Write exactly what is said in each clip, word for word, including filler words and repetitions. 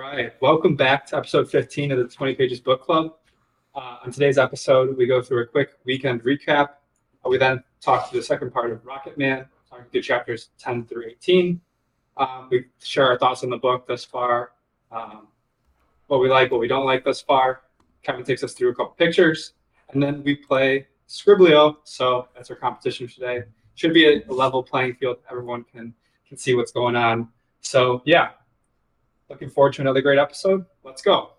right. Welcome back to episode fifteen of the twenty Pages Book Club. Uh, on today's episode, we go through a quick weekend recap. We then talk to the second part of Rocket Man, talking through chapters ten through eighteen. Um, we share our thoughts on the book thus far, um, what we like, what we don't like thus far. Kevin takes us through a couple pictures, and then we play Scribbl dot i o. So that's our competition for today. Should be a, a level playing field. Everyone can, can see what's going on. So yeah, looking forward to another great episode. Let's go.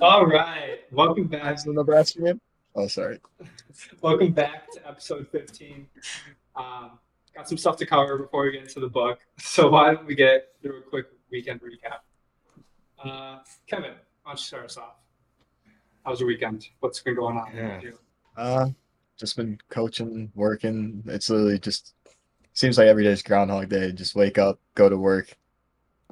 All right, welcome back. The Nebraska game? Oh, sorry. Welcome back to episode fifteen. Um, got some stuff to cover before we get into the book, so why don't we get through a quick weekend recap? Uh, Kevin, why don't you start us off? How was your weekend? What's been going on? Yeah. Uh, just been coaching, working. It's literally just seems like every day is Groundhog Day. Just wake up, go to work,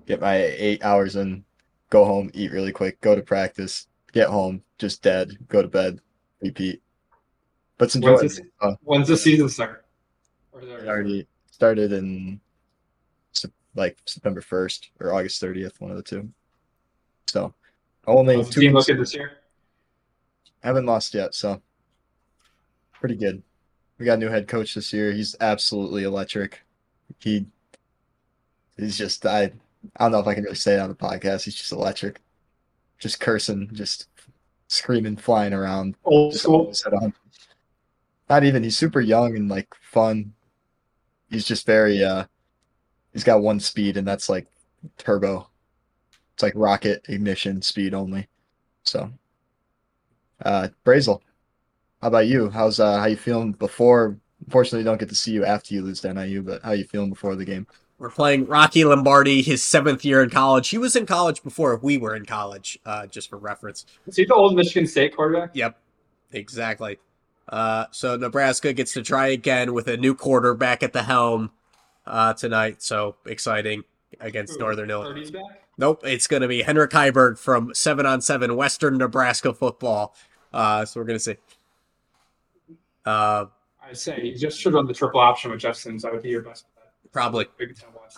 get my eight hours in. Go home, eat really quick, go to practice, get home, just dead, go to bed, repeat. But it's enjoyable. When's, uh, when's the season start? Or is it already, already started in like September first or August thirtieth, one of the two. So only two team looking this year? Haven't lost yet, so pretty good. We got a new head coach this year. He's absolutely electric. He he's just I. I don't know if I can really say it on the podcast. He's just electric, just cursing, just screaming, flying around. Old school. Not even. He's super young and like fun. He's just very. Uh, he's got one speed, and that's like turbo. It's like rocket ignition speed only. So, uh, Brazel, how about you? How's uh, how you feeling before? Unfortunately, don't get to see you after you lose to N I U. But how you feeling before the game? We're playing Rocky Lombardi, his seventh year in college. He was in college before we were in college, uh, just for reference. Is he the old Michigan State quarterback? Yep, exactly. Uh, so Nebraska gets to try again with a new quarterback at the helm uh, tonight. So exciting against Ooh, Northern Illinois. Back? Nope, it's going to be Henrik Heiberg from seven on seven Western Nebraska football. Uh, so we're going to see. Uh, I say you just should run the triple option with Jeff Sims. That would be your best. Probably.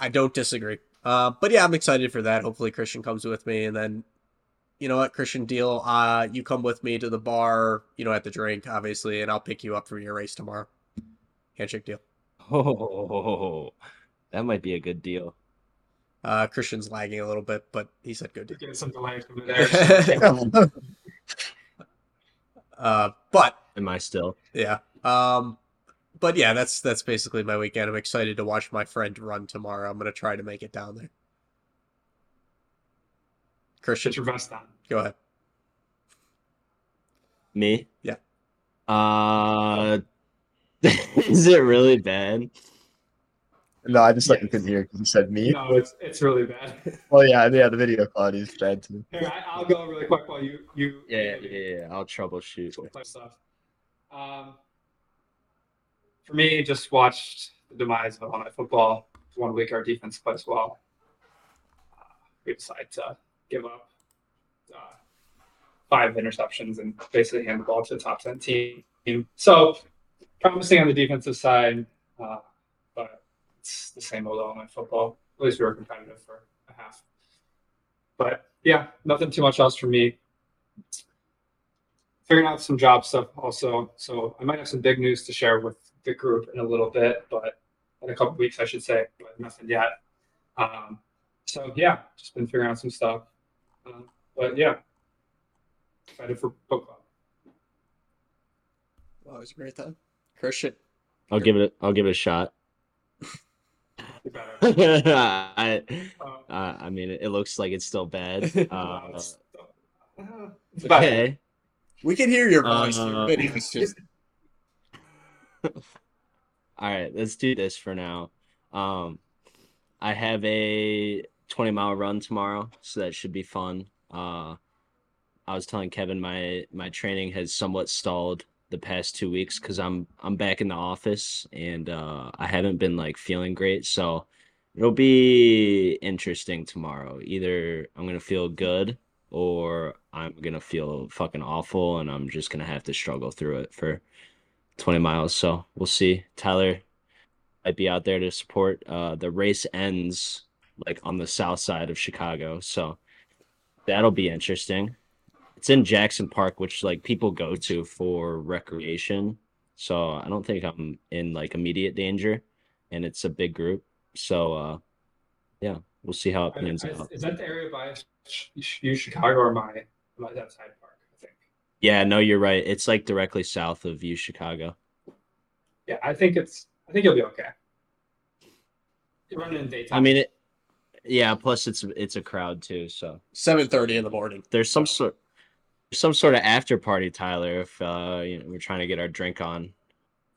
I don't disagree. Uh, but yeah, I'm excited for that. Hopefully Christian comes with me. And then, you know what, Christian Deal, uh, you come with me to the bar, you know, at the drink, obviously, and I'll pick you up from your race tomorrow. Handshake deal. Oh, that might be a good deal. Uh, Christian's lagging a little bit, but he said good deal. Get some delay from there. uh, but. Am I still? Yeah. Um. But yeah, that's that's basically my weekend. I'm excited to watch my friend run tomorrow. I'm going to try to make it down there. Christian, get your vest on. Go ahead. Me? Yeah. Uh, is it really bad? No, I just like yes. couldn't hear because you said me. No, it's it's really bad. Well, yeah, yeah, the video quality is bad too. Here, I, I'll go really quick while you you. Yeah, yeah, yeah, yeah. I'll troubleshoot. Play stuff. Um. For me, just watched the demise of Illinois football. One week our defense plays well. Uh, we decide to give up uh, five interceptions and basically hand the ball to the top ten team. So promising on the defensive side, uh, but it's the same old Illinois football. At least we were competitive for a half. But yeah, nothing too much else for me. Figuring out some job stuff also. So I might have some big news to share with the group in a little bit, but in a couple of weeks, I should say, but nothing yet. Um, so yeah, just been figuring out some stuff. Um, but yeah, excited for book club. Well, it was a great time. Christian, I'll give it. I'll give it a shot. I, uh, I mean, it looks like it's still bad. Uh, it's still, uh, it's okay. Bad. We can hear your voice, uh, but it was just. All right, let's do this for now. Um, I have a twenty mile run tomorrow, so that should be fun. Uh, I was telling Kevin my my training has somewhat stalled the past two weeks because I'm I'm back in the office and uh, I haven't been like feeling great. So It'll be interesting tomorrow. Either I'm going to feel good or I'm going to feel fucking awful and I'm just going to have to struggle through it for twenty miles. So we'll see. Tyler might be out there to support. Uh, the race ends like on the south side of Chicago. So that'll be interesting. It's in Jackson Park, which like people go to for recreation. So I don't think I'm in like immediate danger, and it's a big group. So, uh, yeah, we'll see how it pans out. Is that the area by U Chicago or my, my that side park, I think? Yeah, no, you're right. It's like directly south of U Chicago. Yeah, I think it's, I think you'll be okay. You're running in daytime. I mean, it, yeah, plus it's it's a crowd too, so. seven thirty in the morning. There's some sort some sort of after party, Tyler, if uh, you know, we're trying to get our drink on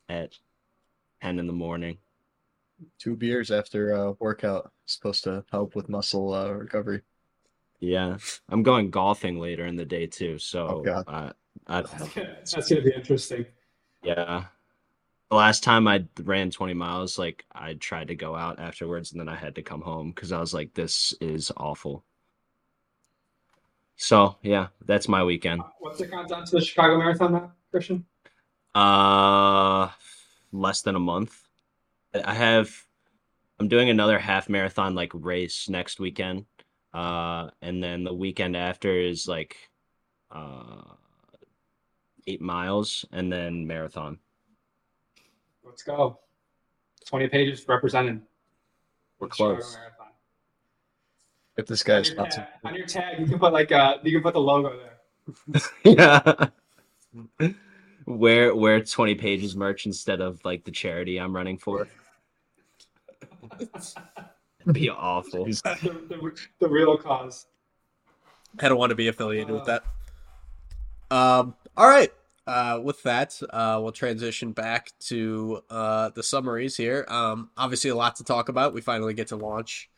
at ten in the morning. Two beers after a workout is supposed to help with muscle uh, recovery. Yeah, I'm going golfing later in the day too, so oh, I, I, that's, that's gonna be interesting. Yeah, the last time I ran twenty miles, like I tried to go out afterwards, and then I had to come home because I was like, "This is awful." So yeah, that's my weekend. Uh, what's the countdown to the Chicago Marathon now, Christian? Uh, less than a month. I have, I'm doing another half marathon like race next weekend. Uh, and then the weekend after is like, uh, eight miles and then marathon. Let's go. twenty pages representing. We're close. If this guy's not tag, on your tag, you can put like, uh, you can put the logo there. Yeah. Wear, wear twenty pages merch instead of like the charity I'm running for. That'd be awful. The, the, the real cause. I don't want to be affiliated uh, with that. Um. All right. Uh. With that, uh, we'll transition back to uh the summaries here. Um. Obviously, a lot to talk about. We finally get to launch,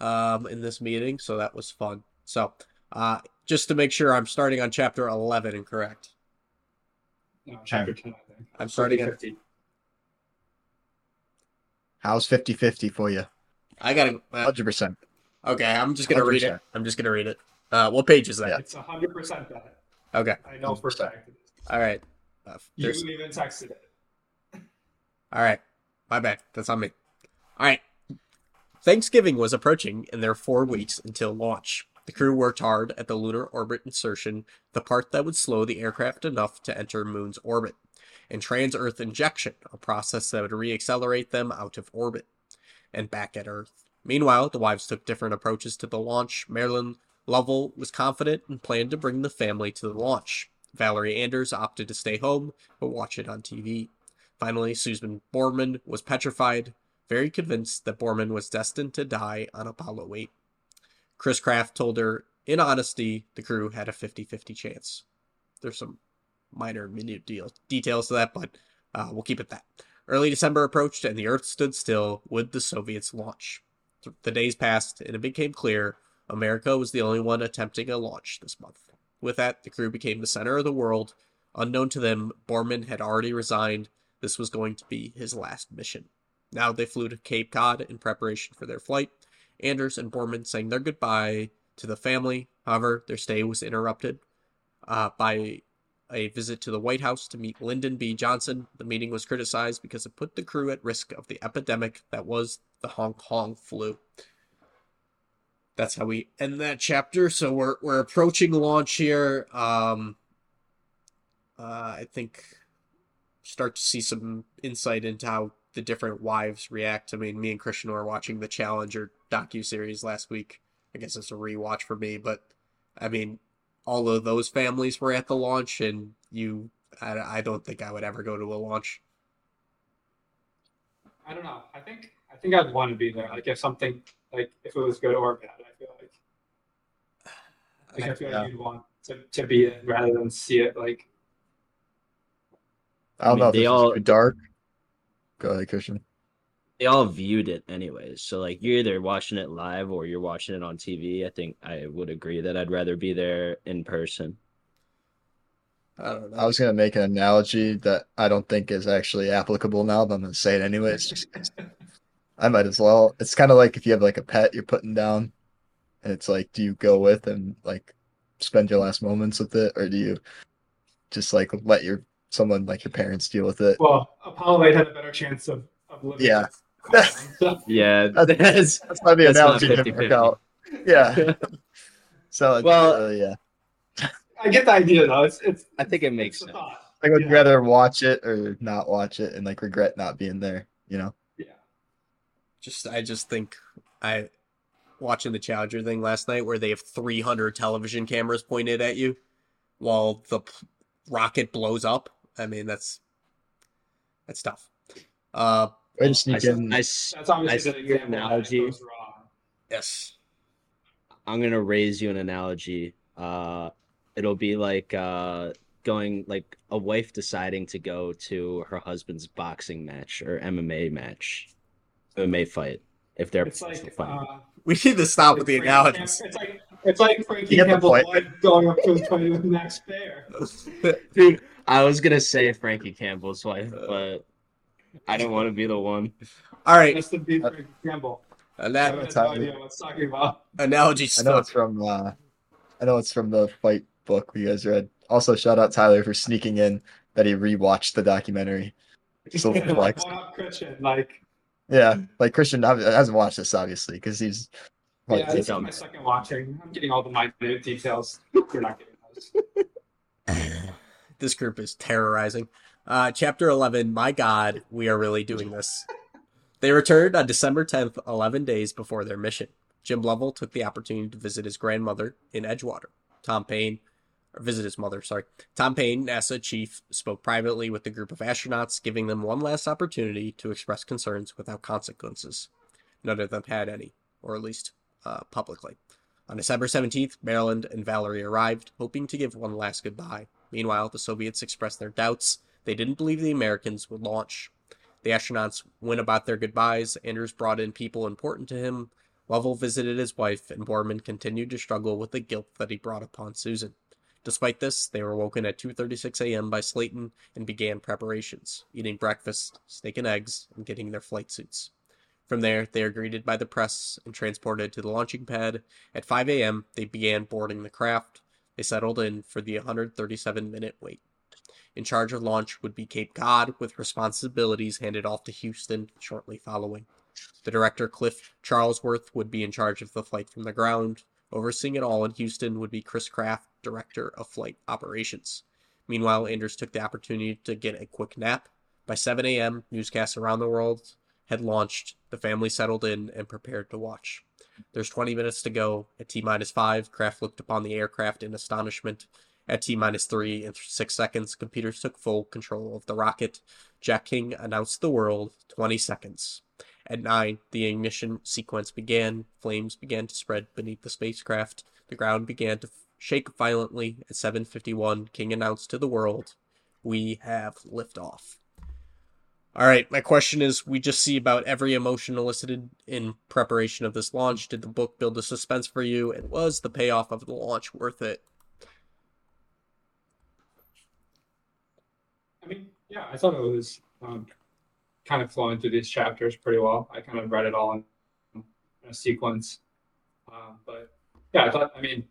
um, in this meeting, so that was fun. So, uh, just to make sure, I'm starting on chapter eleven and correct. No, chapter ten, I think. I'm starting at fifty. How's fifty-fifty for you? I got it. Uh, one hundred percent. Okay, I'm just going to read it. I'm just going to read it. Uh, what page is that? Yeah. It's one hundred percent that. Okay. I know for a fact. All right. Uh, you even texted it. All right. My bad. That's on me. All right. Thanksgiving was approaching, and there were four weeks until launch. The crew worked hard at the lunar orbit insertion, the part that would slow the aircraft enough to enter Moon's orbit, and trans-Earth injection, a process that would re-accelerate them out of orbit and back at Earth. Meanwhile, the wives took different approaches to the launch. Marilyn Lovell was confident and planned to bring the family to the launch. Valerie Anders opted to stay home, but watch it on T V. Finally, Susan Borman was petrified, very convinced that Borman was destined to die on Apollo eight. Chris Kraft told her, in honesty, the crew had a fifty-fifty chance. There's some minor minute deal, details to that, but uh, we'll keep it that. Early December approached, and the Earth stood still. Would the Soviets launch? The days passed, and it became clear America was the only one attempting a launch this month. With that, the crew became the center of the world. Unknown to them, Borman had already resigned. This was going to be his last mission. Now they flew to Cape Cod in preparation for their flight. Anders and Borman sang their goodbye to the family. However, their stay was interrupted uh, by a visit to the White House to meet Lyndon B. Johnson. The meeting was criticized because it put the crew at risk of the epidemic that was the Hong Kong flu. That's how we end that chapter. So we're we're approaching launch here. Um, uh, I think start to see some insight into how the different wives react. I mean, me and Christian were watching the Challenger docuseries last week. I guess it's a rewatch for me, but I mean, all of those families were at the launch, and you, I, I don't think I would ever go to a launch. I don't know. I think I think I'd want to be there. Like if something, like if it was good or bad, I feel like, like I, I feel yeah. like you'd want to, to be it rather than see it. Like I don't I mean, know. If they this all is dark. Go ahead, Christian. They all viewed it anyways. So, like, you're either watching it live or you're watching it on T V. I think I would agree that I'd rather be there in person. I don't know. I was going to make an analogy that I don't think is actually applicable now, but I'm going to say it anyways. I might as well. It's kind of like if you have like a pet you're putting down, and it's like, do you go with and like spend your last moments with it, or do you just like let your someone like your parents deal with it? Well, Apollo eight had a better chance of, of living. Yeah. Yeah. That's, that's why the analogy didn't work out. Yeah. So well, uh, yeah. I get the idea though. It's it's I think it makes sense. Thought. Like, would yeah. you rather watch it or not watch it and like regret not being there, you know? Yeah. Just I just think I watching the Challenger thing last night where they have three hundred television cameras pointed at you while the p- rocket blows up. I mean, that's that's tough. Uh I, sneak I, in. I, that's obviously I, an example analogy. Goes wrong. Yes. I'm going to raise you an analogy. Uh, it'll be like uh, going like a wife deciding to go to her husband's boxing match or M M A match, M M A fight. If they're it's like, uh, we need to stop with the analogies. It's like it's like Frankie Campbell's wife going up to his fight with Max Fair. Dude, I was going to say Frankie Campbell's wife, but I didn't want to be the one. All right. That's the beat for Campbell. And that, I have no idea what it's talking about. Analogy stuff. I know it's from, uh, I know it's from the fight book you guys read. Also, shout out Tyler for sneaking in that he rewatched the documentary. So like, Christian, like, yeah, like Christian hasn't watched this obviously because he's. Like, yeah, this is my second watching. I'm getting all the minute details. You're not getting those. This group is terrorizing. Uh, chapter eleven, my God, we are really doing this. They returned on December tenth, eleven days before their mission. Jim Lovell took the opportunity to visit his grandmother in Edgewater. Tom Payne, or visit his mother, sorry. Tom Payne, NASA chief, spoke privately with the group of astronauts, giving them one last opportunity to express concerns without consequences. None of them had any, or at least uh, publicly. On December seventeenth, Marilyn and Valerie arrived, hoping to give one last goodbye. Meanwhile, the Soviets expressed their doubts. They didn't believe the Americans would launch. The astronauts went about their goodbyes. Anders brought in people important to him. Lovell visited his wife, and Borman continued to struggle with the guilt that he brought upon Susan. Despite this, they were woken at two thirty-six a.m. by Slayton and began preparations, eating breakfast, steak and eggs, and getting their flight suits. From there, they are greeted by the press and transported to the launching pad. At five a.m., they began boarding the craft. They settled in for the one hundred thirty-seven minute wait. In charge of launch would be Cape Cod, with responsibilities handed off to Houston shortly following. The director, Cliff Charlesworth, would be in charge of the flight from the ground. Overseeing it all in Houston would be Chris Kraft, director of flight operations. Meanwhile, Anders took the opportunity to get a quick nap. By seven a.m., newscasts around the world had launched. The family settled in and prepared to watch. There's twenty minutes to go. At T-minus five, Kraft looked upon the aircraft in astonishment. At T-minus three and six seconds, computers took full control of the rocket. Jack King announced the world, twenty seconds. At nine, the ignition sequence began. Flames began to spread beneath the spacecraft. The ground began to shake violently. At seven fifty-one, King announced to the world, we have liftoff. All right, my question is, we just see about every emotion elicited in preparation of this launch. Did the book build a suspense for you? And was the payoff of the launch worth it? I mean, yeah, I thought it was um, kind of flowing through these chapters pretty well. I kind of read it all in, in a sequence. Uh, but yeah, I thought, I mean,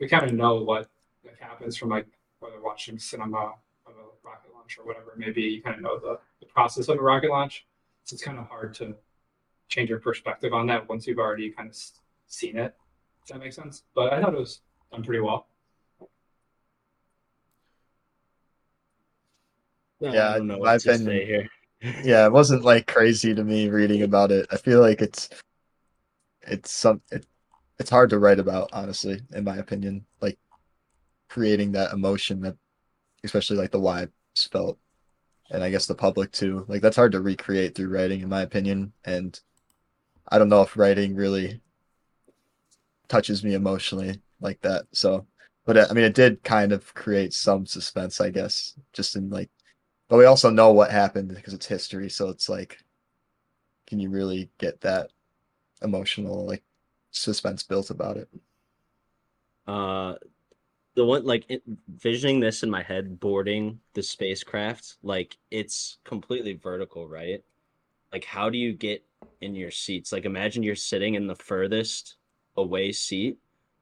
we kind of know what like, happens from like whether watching cinema of a rocket launch or whatever. Maybe you kind of know the, the process of a rocket launch. So it's kind of hard to change your perspective on that once you've already kind of seen it. Does that make sense? But I thought it was done pretty well. No, yeah, I don't know I've been here. Yeah, it wasn't like crazy to me reading about it. I feel like it's it's some it, it's hard to write about, honestly, in my opinion. Like creating that emotion that, especially like the why felt, and I guess the public too. Like that's hard to recreate through writing, in my opinion. And I don't know if writing really touches me emotionally like that. So, but I mean, it did kind of create some suspense, I guess, just in like. But we also know what happened because it's history. So it's like, can you really get that emotional, like suspense built about it? Uh, the one like it, visioning this in my head, boarding the spacecraft, like it's completely vertical, right? Like, how do you get in your seats. Like, imagine you're sitting in the furthest away seat.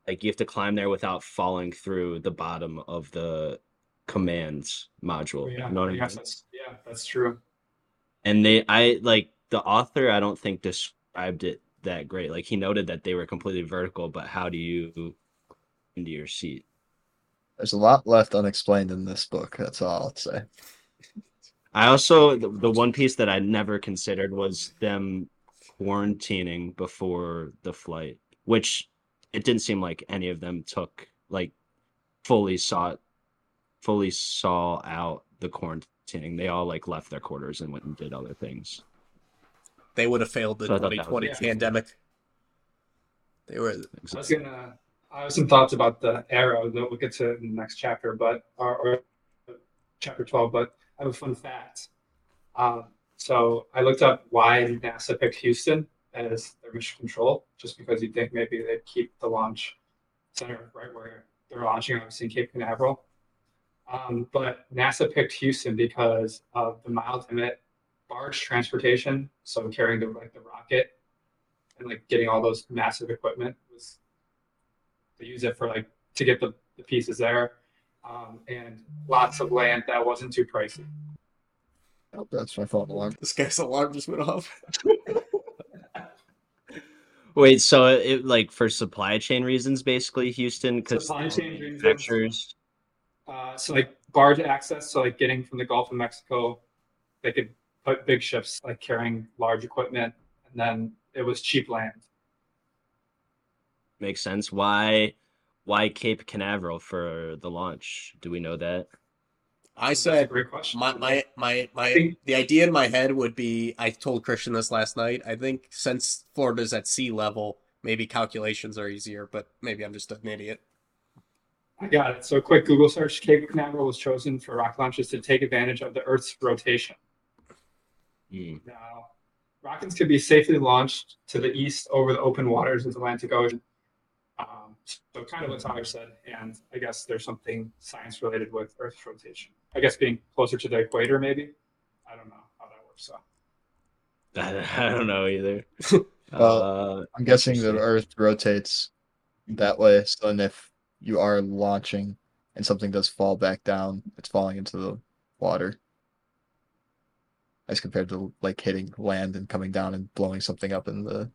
Like, you have to climb there without falling through the bottom of the commands module. Yeah, you know what I mean? That's, yeah, that's true. And they, I like the author, I don't think described it that great. Like, he noted that they were completely vertical, but how do you into your seat? There's a lot left unexplained in this book. That's all I'd say. I also, the, the one piece that I never considered was them quarantining before the flight, which it didn't seem like any of them took, like, fully saw, fully saw out the quarantining. They all, like, left their quarters and went and did other things. They would have failed the so twenty twenty pandemic. They were. I was gonna, I have some thoughts about the arrow that we'll get to in the next chapter, but or, or chapter twelve. But I have a fun fact. Um, so I looked up why NASA picked Houston as their mission control, just because you'd think maybe they'd keep the launch center right where they're launching, obviously in Cape Canaveral. Um, but NASA picked Houston because of the mild limit barge transportation, so carrying the like the rocket and like getting all those massive equipment was. They use it for like to get the, the pieces there, um, and lots of land that wasn't too pricey. Oh, that's my fault alarm. This guy's alarm just went off. Wait, so it like for supply chain reasons, basically, Houston, because supply chain reasons. Uh, so like barge access, so like getting from the Gulf of Mexico, they could put big ships like carrying large equipment, and then it was cheap land. Makes sense. Why, why Cape Canaveral for the launch? Do we know that? I said my my my my the idea in my head would be, I told Christian this last night, I think since Florida's at sea level, maybe calculations are easier, but maybe I'm just an idiot. I got it. So quick Google search: Cape Canaveral was chosen for rocket launches to take advantage of the Earth's rotation. Mm. Now, rockets could be safely launched to the east over the open waters of the Atlantic Ocean. Um, so kind of what Tyler said, and I guess there's something science related with Earth's rotation. I guess being closer to the equator, maybe. I don't know how that works. So I, I don't know either. Well, uh, I'm guessing that Earth rotates that way. So then if you are launching and something does fall back down, it's falling into the water, as compared to like hitting land and coming down and blowing something up in the.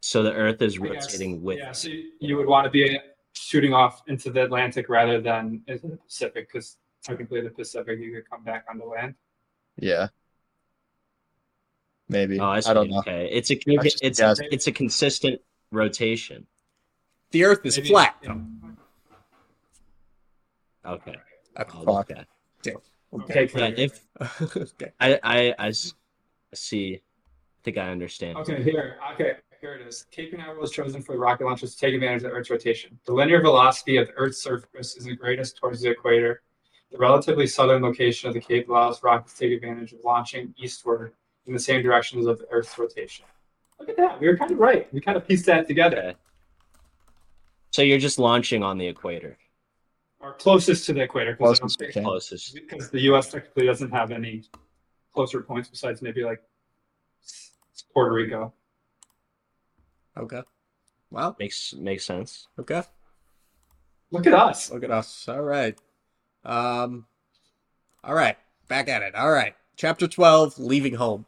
So the Earth is rotating with. Yeah, so you, you would want to be shooting off into the Atlantic rather than into the Pacific, because technically the Pacific, you could come back onto land. Yeah. Maybe. Oh, I, I don't know. Okay, it's a it's a, it's a consistent rotation. The Earth is Maybe, flat. Yeah. Okay. I'll look at that. Okay. Okay. Yeah, if, okay. I, I I see. I think I understand. Okay. Here. Okay. Here it is. Cape Canaveral was chosen for the rocket launches to take advantage of the Earth's rotation. The linear velocity of the Earth's surface is the greatest towards the equator. The relatively southern location of the Cape allows rockets to take advantage of launching eastward in the same direction as the Earth's rotation. Look at that. We were kind of right. We kind of pieced that together. Okay. So you're just launching on the equator. Or closest to the equator. Closest. Okay. Closest. Because the U S technically doesn't have any closer points besides maybe like Puerto Rico. Okay. Wow. Makes makes sense. Okay. Look at us. Look at us. All right. Um. All right. Back at it. All right. Chapter twelve, Leaving Home.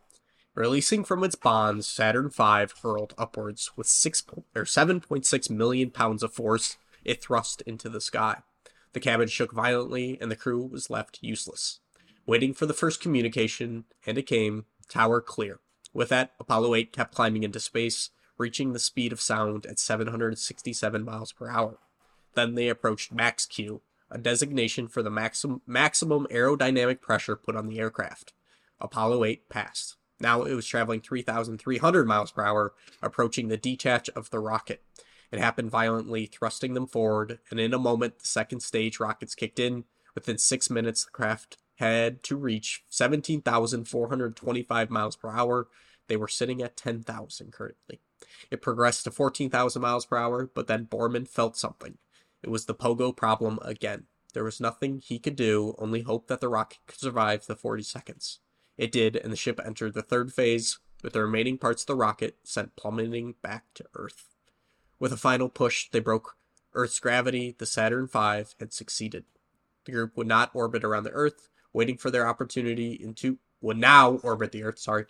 Releasing from its bonds, Saturn Five hurled upwards with six or seven point six million pounds of force it thrust into the sky. The cabin shook violently, and the crew was left useless. Waiting for the first communication, and it came, tower clear. With that, Apollo Eight kept climbing into space, reaching the speed of sound at seven hundred sixty-seven miles per hour. Then they approached Max Q, a designation for the maxim- maximum aerodynamic pressure put on the aircraft. Apollo Eight passed. Now it was traveling three thousand three hundred miles per hour, approaching the detach of the rocket. It happened violently, thrusting them forward, and in a moment, the second stage rockets kicked in. Within six minutes, the craft had to reach seventeen thousand four hundred twenty-five miles per hour. They were sitting at ten thousand currently. It progressed to fourteen thousand miles per hour, but then Borman felt something. It was the Pogo problem again. There was nothing he could do, only hope that the rocket could survive the forty seconds. It did, and the ship entered the third phase, with the remaining parts of the rocket sent plummeting back to Earth. With a final push, they broke Earth's gravity. The Saturn five had succeeded. The group would not orbit around the Earth, waiting for their opportunity in two... would now orbit the Earth, sorry.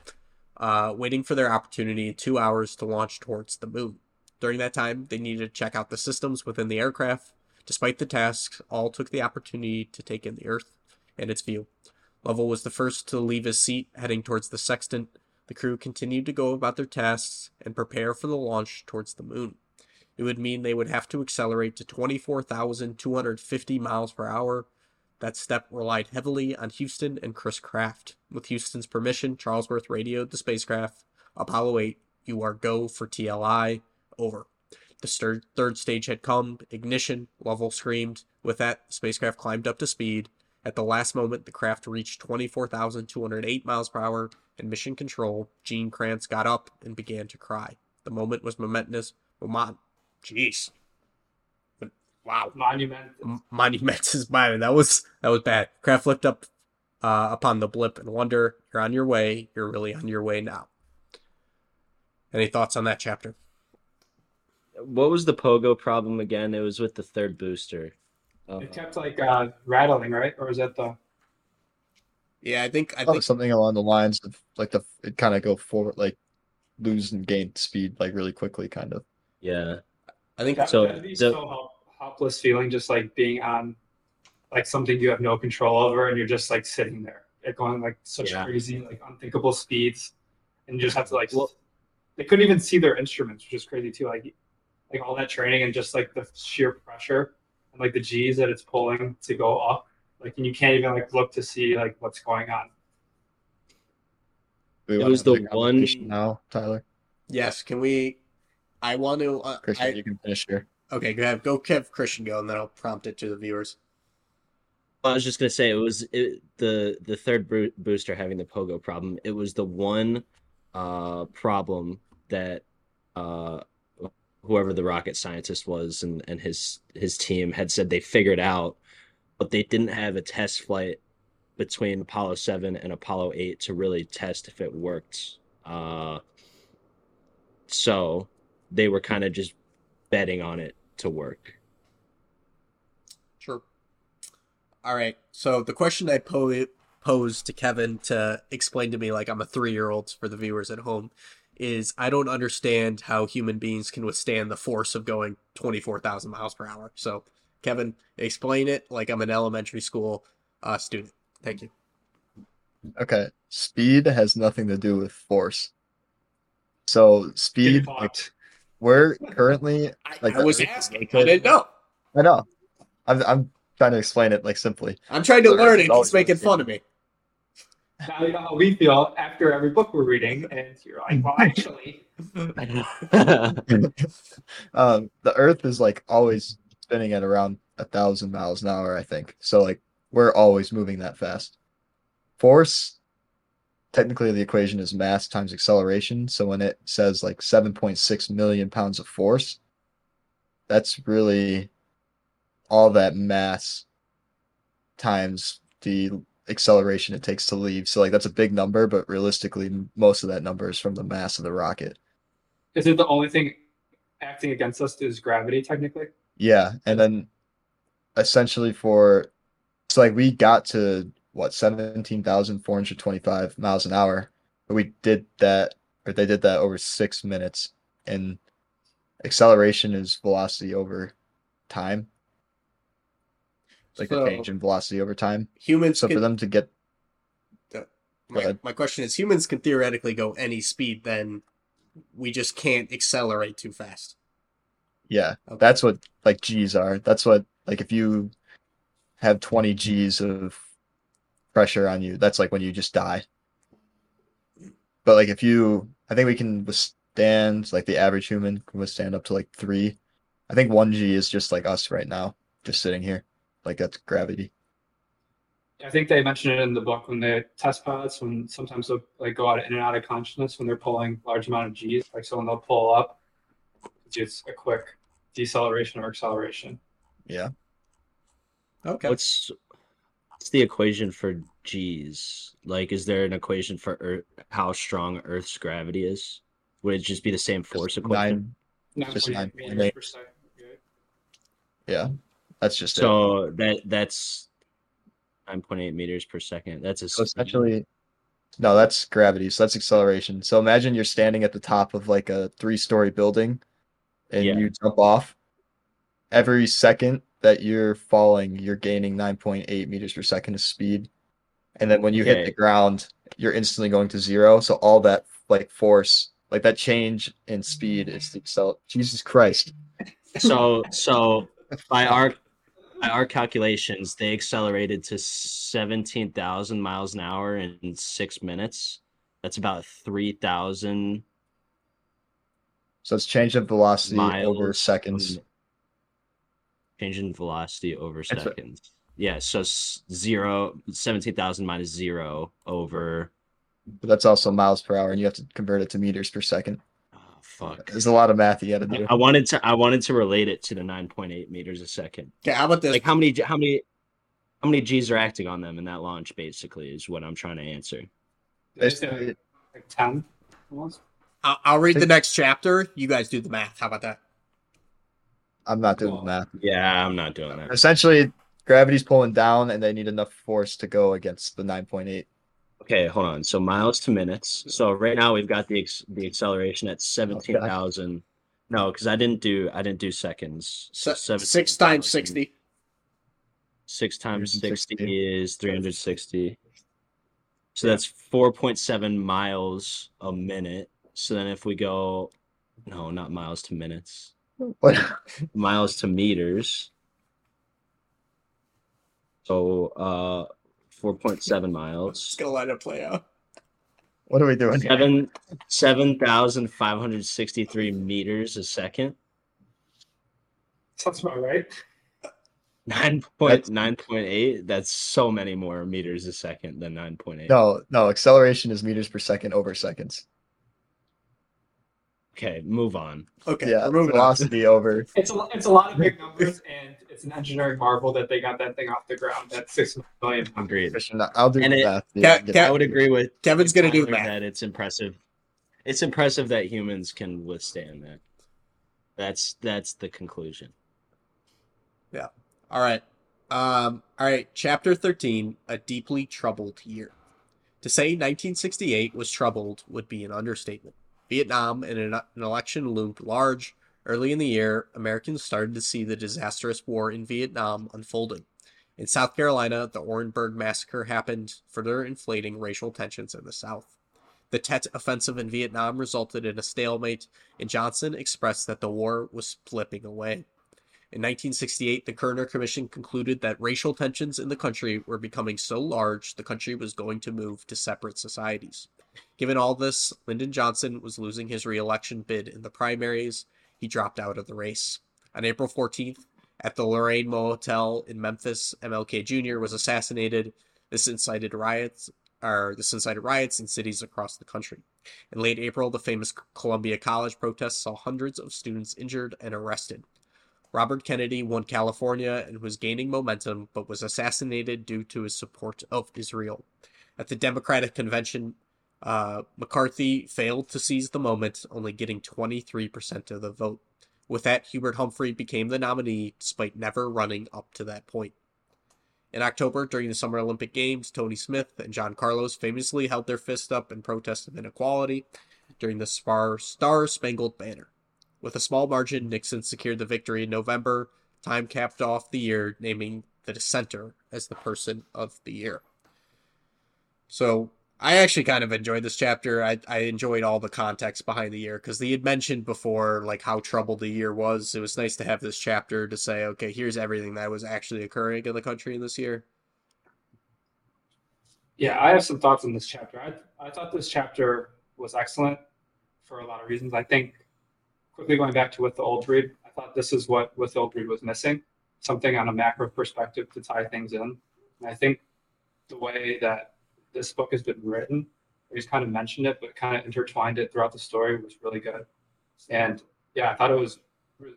Uh, waiting for their opportunity in two hours to launch towards the moon. During that time, they needed to check out the systems within the aircraft. Despite the tasks, all took the opportunity to take in the Earth and its view. Lovell was the first to leave his seat, heading towards the sextant. The crew continued to go about their tasks and prepare for the launch towards the moon. It would mean they would have to accelerate to twenty-four thousand two hundred fifty miles per hour. That step relied heavily on Houston and Chris Kraft. With Houston's permission, Charlesworth radioed the spacecraft, Apollo eight, you are go for T L I, over. The st- third stage had come, ignition, Lovell screamed. With that, the spacecraft climbed up to speed. At the last moment, the craft reached twenty-four thousand two hundred eight miles per hour, and mission control, Gene Kranz, got up and began to cry. The moment was momentous. Moment. Jeez. Wow. Monumental. M- Monumental is mine. That was, that was bad. Kraft looked up uh, upon the blip and wonder, you're on your way. You're really on your way now. Any thoughts on that chapter? What was the Pogo problem again? It was with the third booster. Uh-huh. It kept like uh, rattling, right? Or was that the? Yeah, I think I, I think something along the lines of like the it kind of go forward, like lose and gain speed, like really quickly, kind of. Yeah, I think that, so. That'd be the, so helpless feeling, just like being on like something you have no control over, and you're just like sitting there, like going like such yeah. crazy, like unthinkable speeds, and you just have to like. Well, they couldn't even see their instruments, which is crazy too. Like, like all that training and just like the sheer pressure. And like the G's that it's pulling to go up, like, and you can't even like look to see like what's going on. It was the one now, Tyler. Yes, can we? I want to. Uh, Christian, I... you can finish here. Okay, go ahead. Go, have Christian go, and then I'll prompt it to the viewers. Well, I was just gonna say it was it, the the third bro- booster having the Pogo problem. It was the one uh, problem that. Uh, whoever the rocket scientist was and, and his, his team had said they figured out, but they didn't have a test flight between Apollo seven and Apollo eight to really test if it worked. Uh, so they were kind of just betting on it to work. Sure. All right. So the question I po- posed to Kevin to explain to me, like I'm a three-year-old for the viewers at home, is I don't understand how human beings can withstand the force of going twenty-four thousand miles per hour. So, Kevin, explain it like I'm an elementary school uh, student. Thank you. Okay. Speed has nothing to do with force. So, speed, like, we're currently... Like, I, I was asking. I didn't know. I know. I'm, I'm trying to explain it, like, simply. I'm trying to so learn it. He's making fun of me. Now you know how we feel after every book we're reading, and you're like, well, actually. um, the Earth is, like, always spinning at around one thousand miles an hour, I think. So, like, we're always moving that fast. Force, technically the equation is mass times acceleration. So when it says, like, seven point six million pounds of force, that's really all that mass times the acceleration it takes to leave. So like that's a big number, but realistically most of that number is from the mass of the rocket. Is it the only thing acting against us is gravity technically? Yeah. And then essentially for so like we got to what seventeen thousand four hundred twenty-five miles an hour, but we did that or they did that over six minutes and acceleration is velocity over time. Like so, the change in velocity over time. Humans. So can, for them to get. Uh, my, my question is: humans can theoretically go any speed, then we just can't accelerate too fast. Yeah, okay. That's what like G's are. That's what like if you have twenty G's of pressure on you, that's like when you just die. But like if you, I think we can withstand like the average human can withstand up to like three. I think one G is just like us right now, just sitting here. Like that's gravity. I think they mentioned it in the book when they test pilots, when sometimes they'll like go out in and out of consciousness when they're pulling large amount of G's. Like so when they'll pull up, it's a quick deceleration or acceleration. Yeah. Okay. What's What's the equation for G's? Like, is there an equation for Earth, how strong Earth's gravity is? Would it just be the same force equation? Nine, just nine meters per second. Yeah, that's just so it. that that's nine point eight meters per second. That's a so essentially no, that's gravity. So that's acceleration. So imagine you're standing at the top of like a three-story building, and yeah. you jump off. Every second that you're falling, you're gaining nine point eight meters per second of speed. And then when you okay. hit the ground, you're instantly going to zero. So all that like force, like that change in speed is the accel- Jesus Christ. So so by our by our calculations, they accelerated to seventeen thousand miles an hour in six minutes. That's about three thousand. So it's change of velocity over seconds. In, change in velocity over That's seconds. Right. Yeah, so zero, seventeen thousand minus zero over. But that's also miles per hour, and you have to convert it to meters per second. Oh, fuck. There's a lot of math you got to do. I wanted to, I wanted to relate it to the nine point eight meters a second. Okay, how about this? Like how many, how many, how many G's are acting on them in that launch? Basically, is what I'm trying to answer. Basically, like ten. I'll, I'll read the next chapter. You guys do the math. How about that? I'm not doing cool. that. Yeah, I'm not doing that. Essentially. Gravity's pulling down, and they need enough force to go against the nine point eight. Okay, hold on. So miles to minutes. So right now we've got the ex- the acceleration at seventeen thousand. Okay. No, because I didn't do I didn't do seconds. So seventeen, six times thousand. sixty. Six times sixty is three hundred sixty. So yeah. that's four point seven miles a minute. So then if we go, no, not miles to minutes. What? Miles to meters. So, uh, four point seven miles. Just gonna let it play out. What are we doing? Seven, seven thousand five hundred sixty-three meters a second. Sounds about right. nine point eight. That's so many more meters a second than nine point eight. No, no, acceleration is meters per second over seconds. Okay, move on. Okay, yeah, velocity on. over. It's a, it's a lot of big numbers, and it's an engineering marvel that they got that thing off the ground at six million. Agreed. I'll do that. Ke- Ke- I would agree with Kevin's going to do that. that. It's impressive. It's impressive that humans can withstand that. That's that's the conclusion. Yeah. All right. Um. All right. Chapter thirteen, A Deeply Troubled Year. To say nineteen sixty-eight was troubled would be an understatement. Vietnam and an election loomed large. Early in the year, Americans started to see the disastrous war in Vietnam unfolding. In South Carolina, the Orangeburg Massacre happened, further inflating racial tensions in the South. The Tet Offensive in Vietnam resulted in a stalemate, and Johnson expressed that the war was slipping away. In nineteen sixty-eight, the Kerner Commission concluded that racial tensions in the country were becoming so large the country was going to move to separate societies. Given all this, Lyndon Johnson was losing his re-election bid in the primaries. He dropped out of the race. On April fourteenth, at the Lorraine Motel in Memphis, M L K Junior was assassinated. This incited riots, or this incited riots in cities across the country. In late April, the famous Columbia College protests saw hundreds of students injured and arrested. Robert Kennedy won California and was gaining momentum, but was assassinated due to his support of Israel. At the Democratic Convention, uh, McCarthy failed to seize the moment, only getting twenty-three percent of the vote. With that, Hubert Humphrey became the nominee, despite never running up to that point. In October, during the Summer Olympic Games, Tony Smith and John Carlos famously held their fists up in protest of inequality during the Star-Spangled Banner. With a small margin, Nixon secured the victory in November. Time capped off the year, naming the dissenter as the person of the year. So, I actually kind of enjoyed this chapter. I, I enjoyed all the context behind the year, because they had mentioned before, like, how troubled the year was. It was nice to have this chapter to say, okay, here's everything that was actually occurring in the country in this year. Yeah, I have some thoughts on this chapter. I, I thought this chapter was excellent for a lot of reasons. I think, quickly going back to With the Old Breed, I thought this is what With the Old Breed was missing, something on a macro perspective to tie things in. And I think the way that this book has been written, he's kind of mentioned it, but kind of intertwined it throughout the story, was really good. And yeah, I thought it was,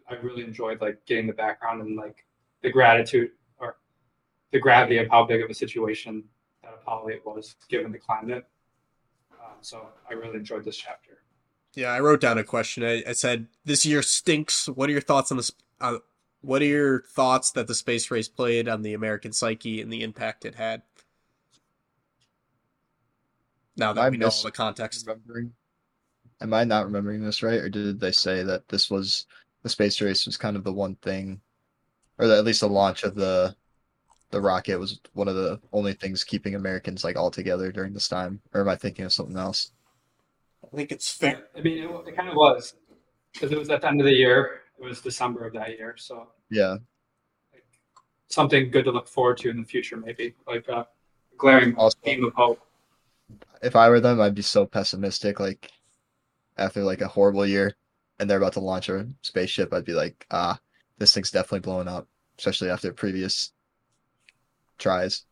I really enjoyed like getting the background and like the gratitude or the gravity of how big of a situation that Apollo eight was, given the climate. Um, so I really enjoyed this chapter. Yeah, I wrote down a question. I, I said, "This year stinks. What are your thoughts on this? Uh, what are your thoughts that the space race played on the American psyche and the impact it had?" Now that I we know all the context, am I not remembering this right, or did they say that this was the space race was kind of the one thing, or that at least the launch of the the rocket was one of the only things keeping Americans like all together during this time? Or am I thinking of something else? I think it's fair. I mean, it, it kind of was, because it was at the end of the year. It was December of that year, so yeah, like, something good to look forward to in the future, maybe like a glaring also, beam of hope. If I were them, I'd be so pessimistic. Like after like a horrible year, and they're about to launch a spaceship, I'd be like, ah, this thing's definitely blowing up, especially after previous tries.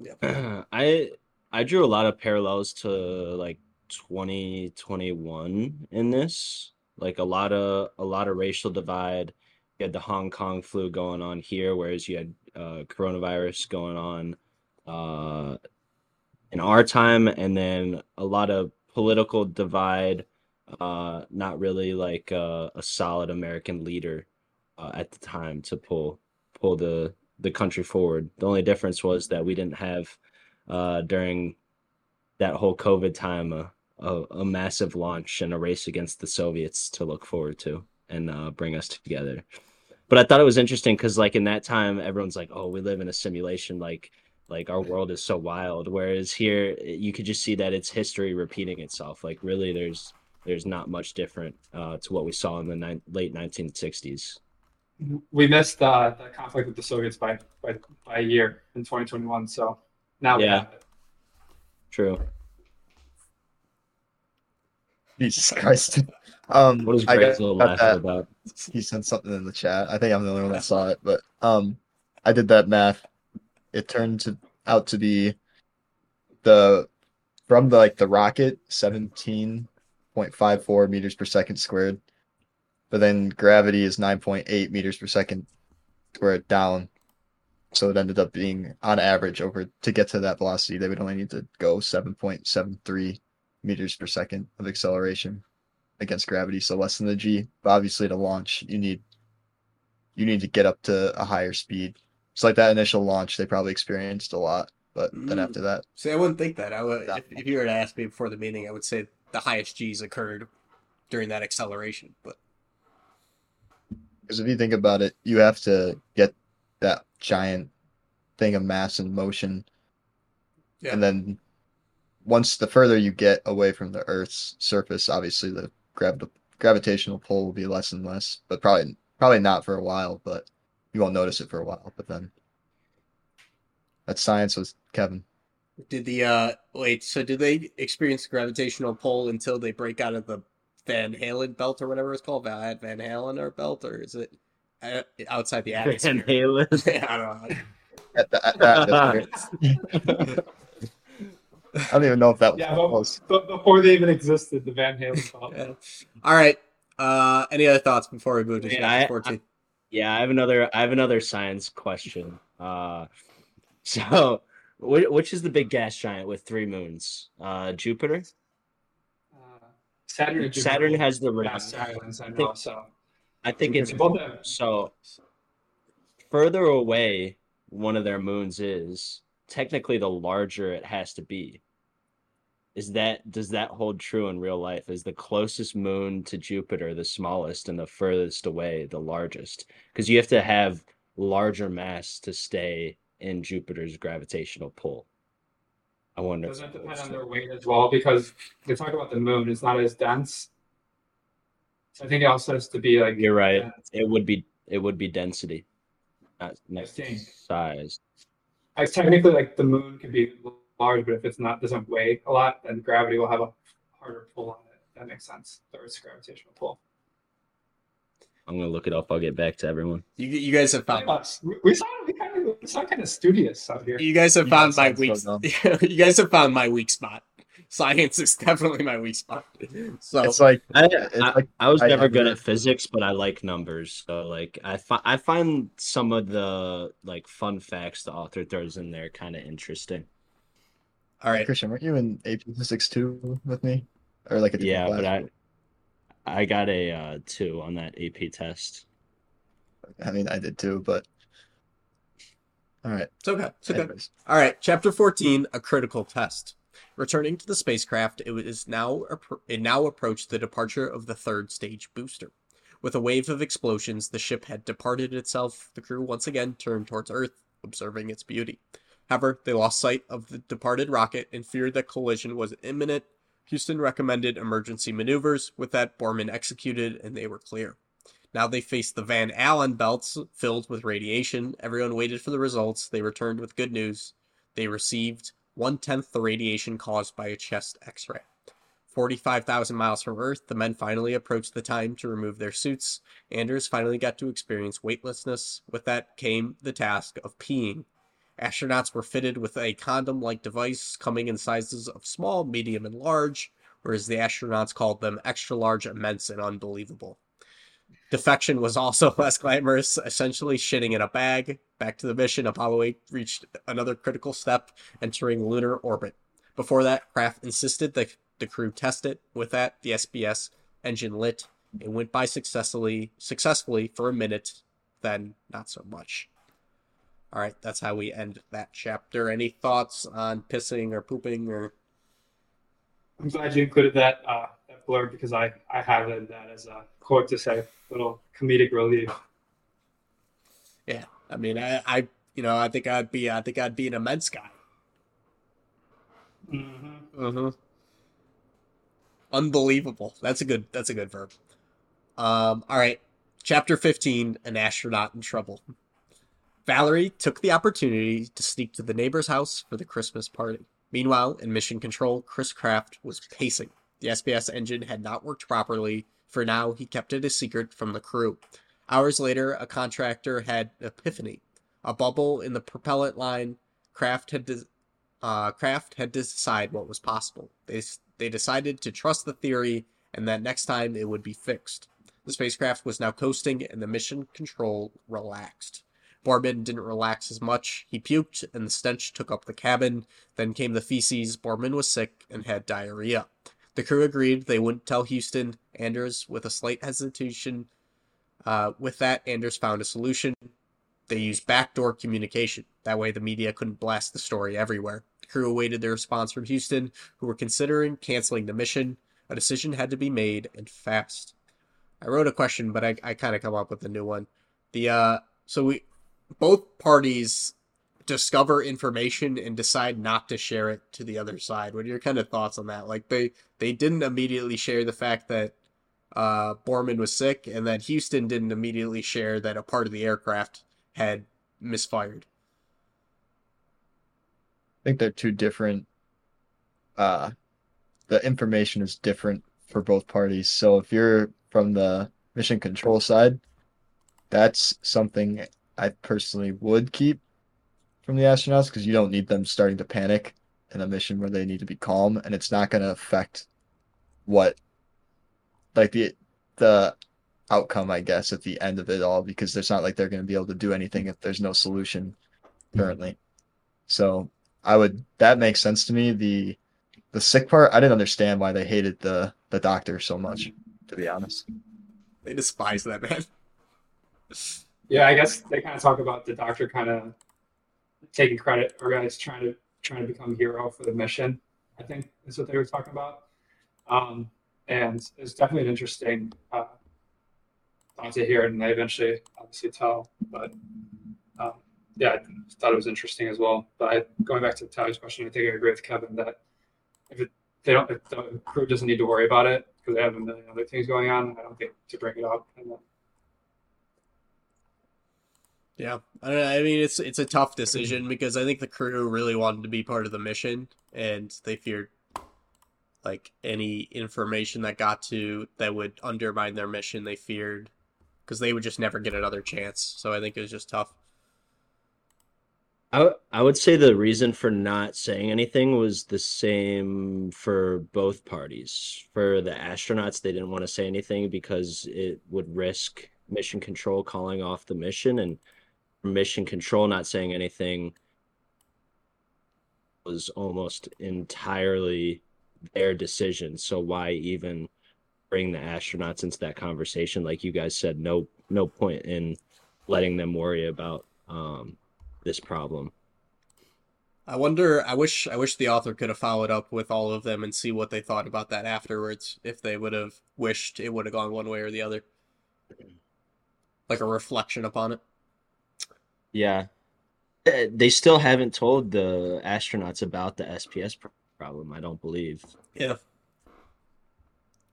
Yeah, I I drew a lot of parallels to like twenty twenty-one in this, like a lot of a lot of racial divide. You had the Hong Kong flu going on here, whereas you had uh, coronavirus going on uh, in our time, and then a lot of political divide. Uh, not really like a, a solid American leader uh, at the time to pull pull the the country forward. The only difference was that we didn't have uh, during that whole COVID time, uh, a, a massive launch and a race against the Soviets to look forward to and uh, bring us together. But I thought it was interesting because, like, in that time, everyone's like, "Oh, we live in a simulation. Like, like our world is so wild." Whereas here, you could just see that it's history repeating itself. Like, really, there's there's not much different uh, to what we saw in the ni- late nineteen sixties. We missed uh, the conflict with the Soviets by by, by a year in twenty twenty-one. So now yeah. we have it. True. Jesus Christ. Um, what is Greg's little laugh about? He sent something in the chat. I think I'm the only one that saw it, but um, I did that math. It turned to, out to be the from the, like the rocket seventeen point five four meters per second squared, but then gravity is nine point eight meters per second squared down. So it ended up being, on average, over to get to that velocity, they would only need to go seven point seven three meters per second of acceleration against gravity, so less than the G. But obviously, to launch, you need you need to get up to a higher speed. So like that initial launch, they probably experienced a lot, but mm. then after that, see, I wouldn't think that. I would, if, if you were to ask me before the meeting, I would say the highest G's occurred during that acceleration, but because if you think about it, you have to get that giant thing of mass and motion. Yeah. And then once the further you get away from the Earth's surface, obviously the gravi- gravitational pull will be less and less, but probably probably not for a while, but you won't notice it for a while. But then that's science with Kevin. Did the uh wait, so did they experience gravitational pull until they break out of the Van Allen belt or whatever it's called? Van Van Allen or belt, or is it outside the atmosphere? Van Halen. I don't know. At the, at the I don't even know if that was. Yeah, close. But before they even existed, the Van Halen belt. Yeah. All right. Uh, any other thoughts before we move to chapter fourteen? Yeah, I have another. I have another science question. Uh, so, which is the big gas giant with three moons? Uh, Jupiter. Uh, Saturn. Jupiter. Saturn has the rings. Yeah, I know. Think, so. I think it's so further away one of their moons is, technically the larger it has to be. Is that does that hold true in real life? Is the closest moon to Jupiter the smallest and the furthest away the largest? Because you have to have larger mass to stay in Jupiter's gravitational pull. I wonder. Does that depend on their weight as well? Because they talk about the moon, it's not as dense. So I think it also has to be like. You're right. Dense. It would be it would be density, not next size. I technically like the moon can be large, but if it's not doesn't weigh a lot, then gravity will have a harder pull on it. That makes sense. The Earth's gravitational pull. I'm gonna look it up. I'll get back to everyone. You you guys have found us. We sound we kind of we sound kind of studious out here. You guys have found my weak. So you guys have found my weak spot. science is definitely my weak spot. So it's like I, it's I, like, I was I, never I, good I, at physics, but I like numbers. So like I fi- I find some of the like fun facts the author throws in there kind of interesting. All right, Christian, weren't you in A P Physics two with me, or like a yeah? Class? But I I got a uh, two on that A P test. I mean, I did too, but. All right. It's okay. It's okay. Anyways. All right. Chapter fourteen, A Critical Test. Returning to the spacecraft, it was now it now approached the departure of the third stage booster. With a wave of explosions, the ship had departed itself. The crew once again turned towards Earth, observing its beauty. However, they lost sight of the departed rocket and feared that collision was imminent. Houston recommended emergency maneuvers. With that, Borman executed, and they were clear. Now they faced the Van Allen belts filled with radiation. Everyone waited for the results. They returned with good news. They received one-tenth the radiation caused by a chest x-ray. forty-five thousand miles from Earth, the men finally approached the time to remove their suits. Anders finally got to experience weightlessness. With that came the task of peeing. Astronauts were fitted with a condom-like device coming in sizes of small, medium, and large, or as the astronauts called them, extra-large, immense, and unbelievable. Defection was also less glamorous, essentially shitting in a bag. Back to the mission, Apollo eight reached another critical step, entering lunar orbit. Before that, Kraft insisted that the crew test it. With that, the S P S engine lit. It went by successfully, successfully for a minute, then not so much. All right, that's how we end that chapter. Any thoughts on pissing or pooping? Or I'm glad you included that, uh, that blurb because I, I highlighted that as a quote to say, little comedic relief. Yeah, I mean, I, I, you know, I think I'd be, I think I'd be an immense guy. Mm-hmm. Mm-hmm. Unbelievable. That's a good. That's a good verb. Um. All right, chapter fifteen: An astronaut in trouble. Valerie took the opportunity to sneak to the neighbor's house for the Christmas party. Meanwhile, in Mission Control, Chris Kraft was pacing. The S P S engine had not worked properly. For now, he kept it a secret from the crew. Hours later, a contractor had an epiphany. A bubble in the propellant line. Kraft had de- uh, Kraft had to decide what was possible. They they decided to trust the theory and that next time it would be fixed. The spacecraft was now coasting and the Mission Control relaxed. Borman didn't relax as much. He puked, and the stench took up the cabin. Then came the feces. Borman was sick and had diarrhea. The crew agreed they wouldn't tell Houston. Anders, with a slight hesitation, uh, with that, Anders found a solution. They used backdoor communication. That way the media couldn't blast the story everywhere. The crew awaited their response from Houston, who were considering canceling the mission. A decision had to be made, and fast. I wrote a question, but I, I kind of come up with a new one. The, uh, so we... Both parties discover information and decide not to share it to the other side. What are your kind of thoughts on that? Like they, they didn't immediately share the fact that uh, Borman was sick and that Houston didn't immediately share that a part of the aircraft had misfired. I think they're two different. Uh, the information is different for both parties. So if you're from the Mission Control side, that's something I personally would keep from the astronauts because you don't need them starting to panic in a mission where they need to be calm, and it's not going to affect what, like the the outcome, I guess, at the end of it all, because it's not like they're going to be able to do anything if there's no solution currently. So I would that makes sense to me. The the sick part, I didn't understand why they hated the the doctor so much. To be honest, they despise that man. Yeah, I guess they kind of talk about the doctor kind of taking credit or guys trying to trying to become a hero for the mission. I think is what they were talking about, um, and it's definitely an interesting uh, thought to hear, and they eventually obviously tell. But um, yeah, I thought it was interesting as well. But I, going back to Tyler's question, I think I agree with Kevin that if it, they don't, if the crew doesn't need to worry about it because they have a million other things going on, I don't think to bring it up. And then, yeah, I don't know. I mean, it's it's a tough decision because I think the crew really wanted to be part of the mission, and they feared like any information that got to that would undermine their mission. They feared because they would just never get another chance. So I think it was just tough. I, I would say the reason for not saying anything was the same for both parties. For the astronauts, they didn't want to say anything because it would risk mission control calling off the mission, and mission control not saying anything was almost entirely their decision. So why even bring the astronauts into that conversation? Like you guys said, no no point in letting them worry about um this problem. I wonder, I wish I wish the author could have followed up with all of them and see what they thought about that afterwards, if they would have wished it would have gone one way or the other. Like a reflection upon it. Yeah. They still haven't told the astronauts about the S P S problem, I don't believe. Yeah.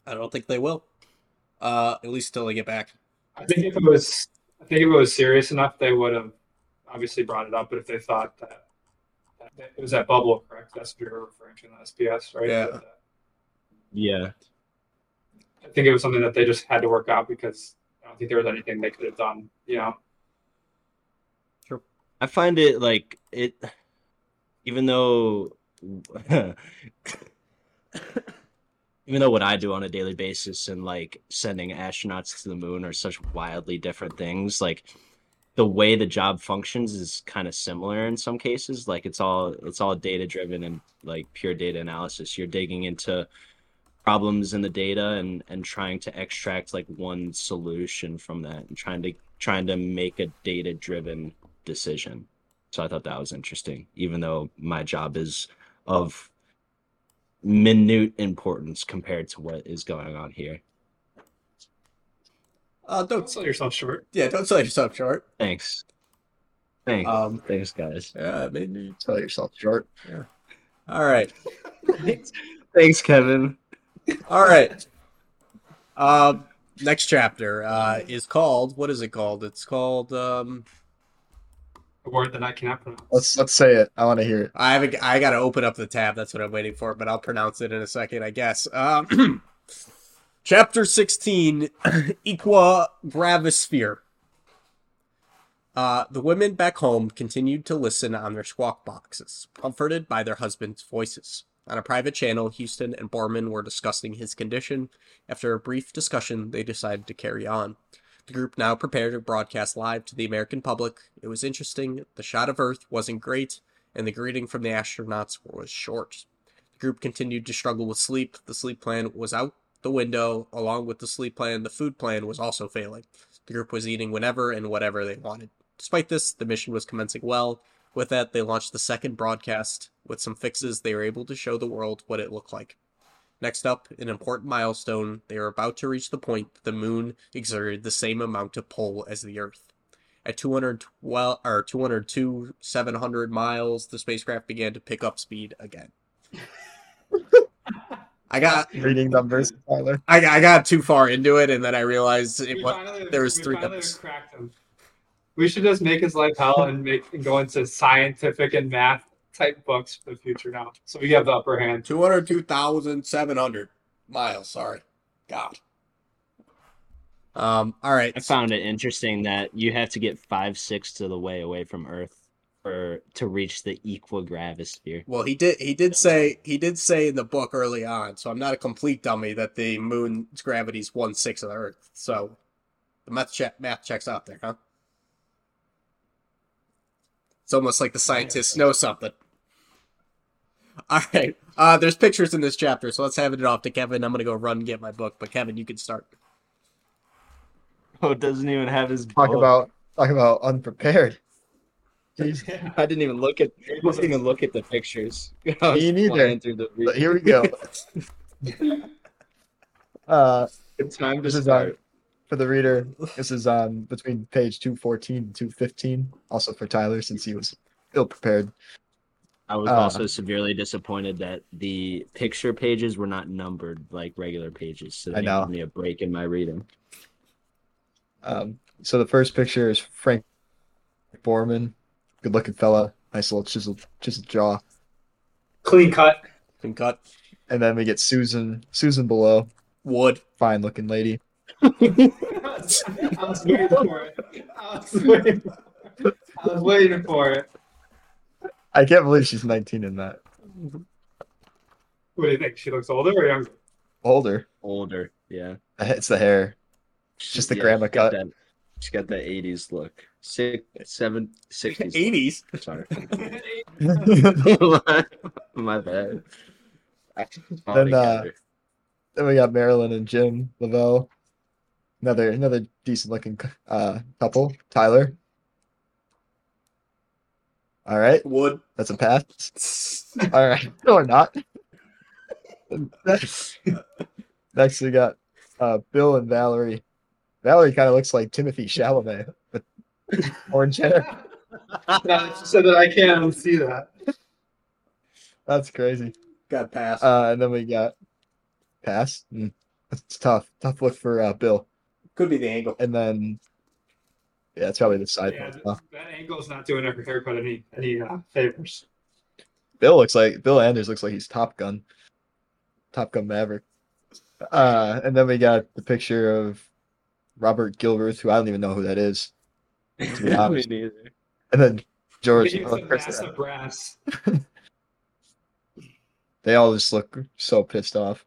I don't think they will. Uh, at least till they get back. I think if it was I think if it was serious enough, they would have obviously brought it up, but if they thought that, that it was that bubble, correct? That's what you're referring to in the S P S, right? Yeah. But, uh, yeah. I think it was something that they just had to work out because I don't think there was anything they could have done, you know? Sure. I find it like it, even though, even though what I do on a daily basis and like sending astronauts to the moon are such wildly different things, like, the way the job functions is kind of similar in some cases. Like it's all it's all data driven and like pure data analysis. You're digging into problems in the data and, and trying to extract like one solution from that and trying to trying to make a data driven decision. So I thought that was interesting, even though my job is of minute importance compared to what is going on here. Uh, don't, don't sell yourself short. Yeah, don't sell yourself short. Thanks. Thanks. Um, Thanks, guys. Yeah, maybe you sell yourself short. Yeah. All right. Thanks, Kevin. All right. Um, next chapter uh, is called, what is it called? It's called... Um... A word that I cannot pronounce. Let's let's say it. I want to hear it. I haven't, I got to open up the tab. That's what I'm waiting for, but I'll pronounce it in a second, I guess. Um... Chapter sixteen, Equa Gravisphere. Uh, the women back home continued to listen on their squawk boxes, comforted by their husbands' voices. On a private channel, Houston and Borman were discussing his condition. After a brief discussion, they decided to carry on. The group now prepared to broadcast live to the American public. It was interesting, the shot of Earth wasn't great, and the greeting from the astronauts was short. The group continued to struggle with sleep. The sleep plan was out the window. Along with the sleep plan, the food plan was also failing. The group was eating whenever and whatever they wanted. Despite this, the mission was commencing well. With that, they launched the second broadcast. With some fixes, they were able to show the world what it looked like. Next up, an important milestone. They were about to reach the point that the moon exerted the same amount of pull as the Earth. At two hundred twelve, or two hundred two, seven hundred miles, the spacecraft began to pick up speed again. I got reading numbers, Tyler. I, I got too far into it, and then I realized it was, there was we three numbers. We should just make his life hell and make and go into scientific and math type books for the future now. So we have the upper hand. Two hundred two thousand seven hundred miles. Sorry, God. Um. All right. I found it interesting that you have to get five sixths of the way away from Earth or to reach the Equa Gravisphere. Well, he did he did say he did say in the book early on, so I'm not a complete dummy, that the moon's gravity is one sixth of the Earth. So the math check math checks out there, huh? It's almost like the scientists know something. All right. Uh, there's pictures in this chapter, so let's hand it off to Kevin. I'm gonna go run and get my book, but Kevin, you can start. Oh, it doesn't even have his book. Talk about talk about unprepared. I didn't even look at. I didn't even look at the pictures. Me neither. The... Here we go. uh, it's time. This is on, for the reader. This is on between page two fourteen and two fifteen. Also for Tyler, since he was ill prepared. I was uh, also severely disappointed that the picture pages were not numbered like regular pages. So that gave me a break in my reading. Um. So the first picture is Frank Borman. Good looking fella, nice little chiseled, chiseled jaw, clean cut, clean cut. And then we get Susan, Susan below, Wood, fine looking lady. I was waiting for it. I was waiting for it. I was waiting for it. I can't believe she's nineteen in that. What do you think? She looks older or younger? Older. Older, yeah. It's the hair. It's just the yeah, grandma cut. That, she's got that eighties look. Six, seven, sixties. eighties? Sorry. My bad. Then, uh, then we got Marilyn and Jim Lovell. Another another decent looking uh, couple. Tyler. All right. Wood. That's a pass. All right. No, or not. Next, next we got uh, Bill and Valerie. Valerie kind of looks like Timothy Chalamet with orange hair. No, she said that I can't see that. That's crazy. Got pass. Uh, and then we got pass. Mm. That's tough. Tough look for uh, Bill. Could be the angle. And then, yeah, it's probably the side. Yeah, that, that angle's not doing every haircut any any uh, favors. Bill looks like Bill Anders looks like he's Top Gun, Top Gun Maverick. Uh, and then we got the picture of Robert Gilruth, who I don't even know who that is. To be honest. Me neither. And then George. He's a mass of brass. They all just look so pissed off.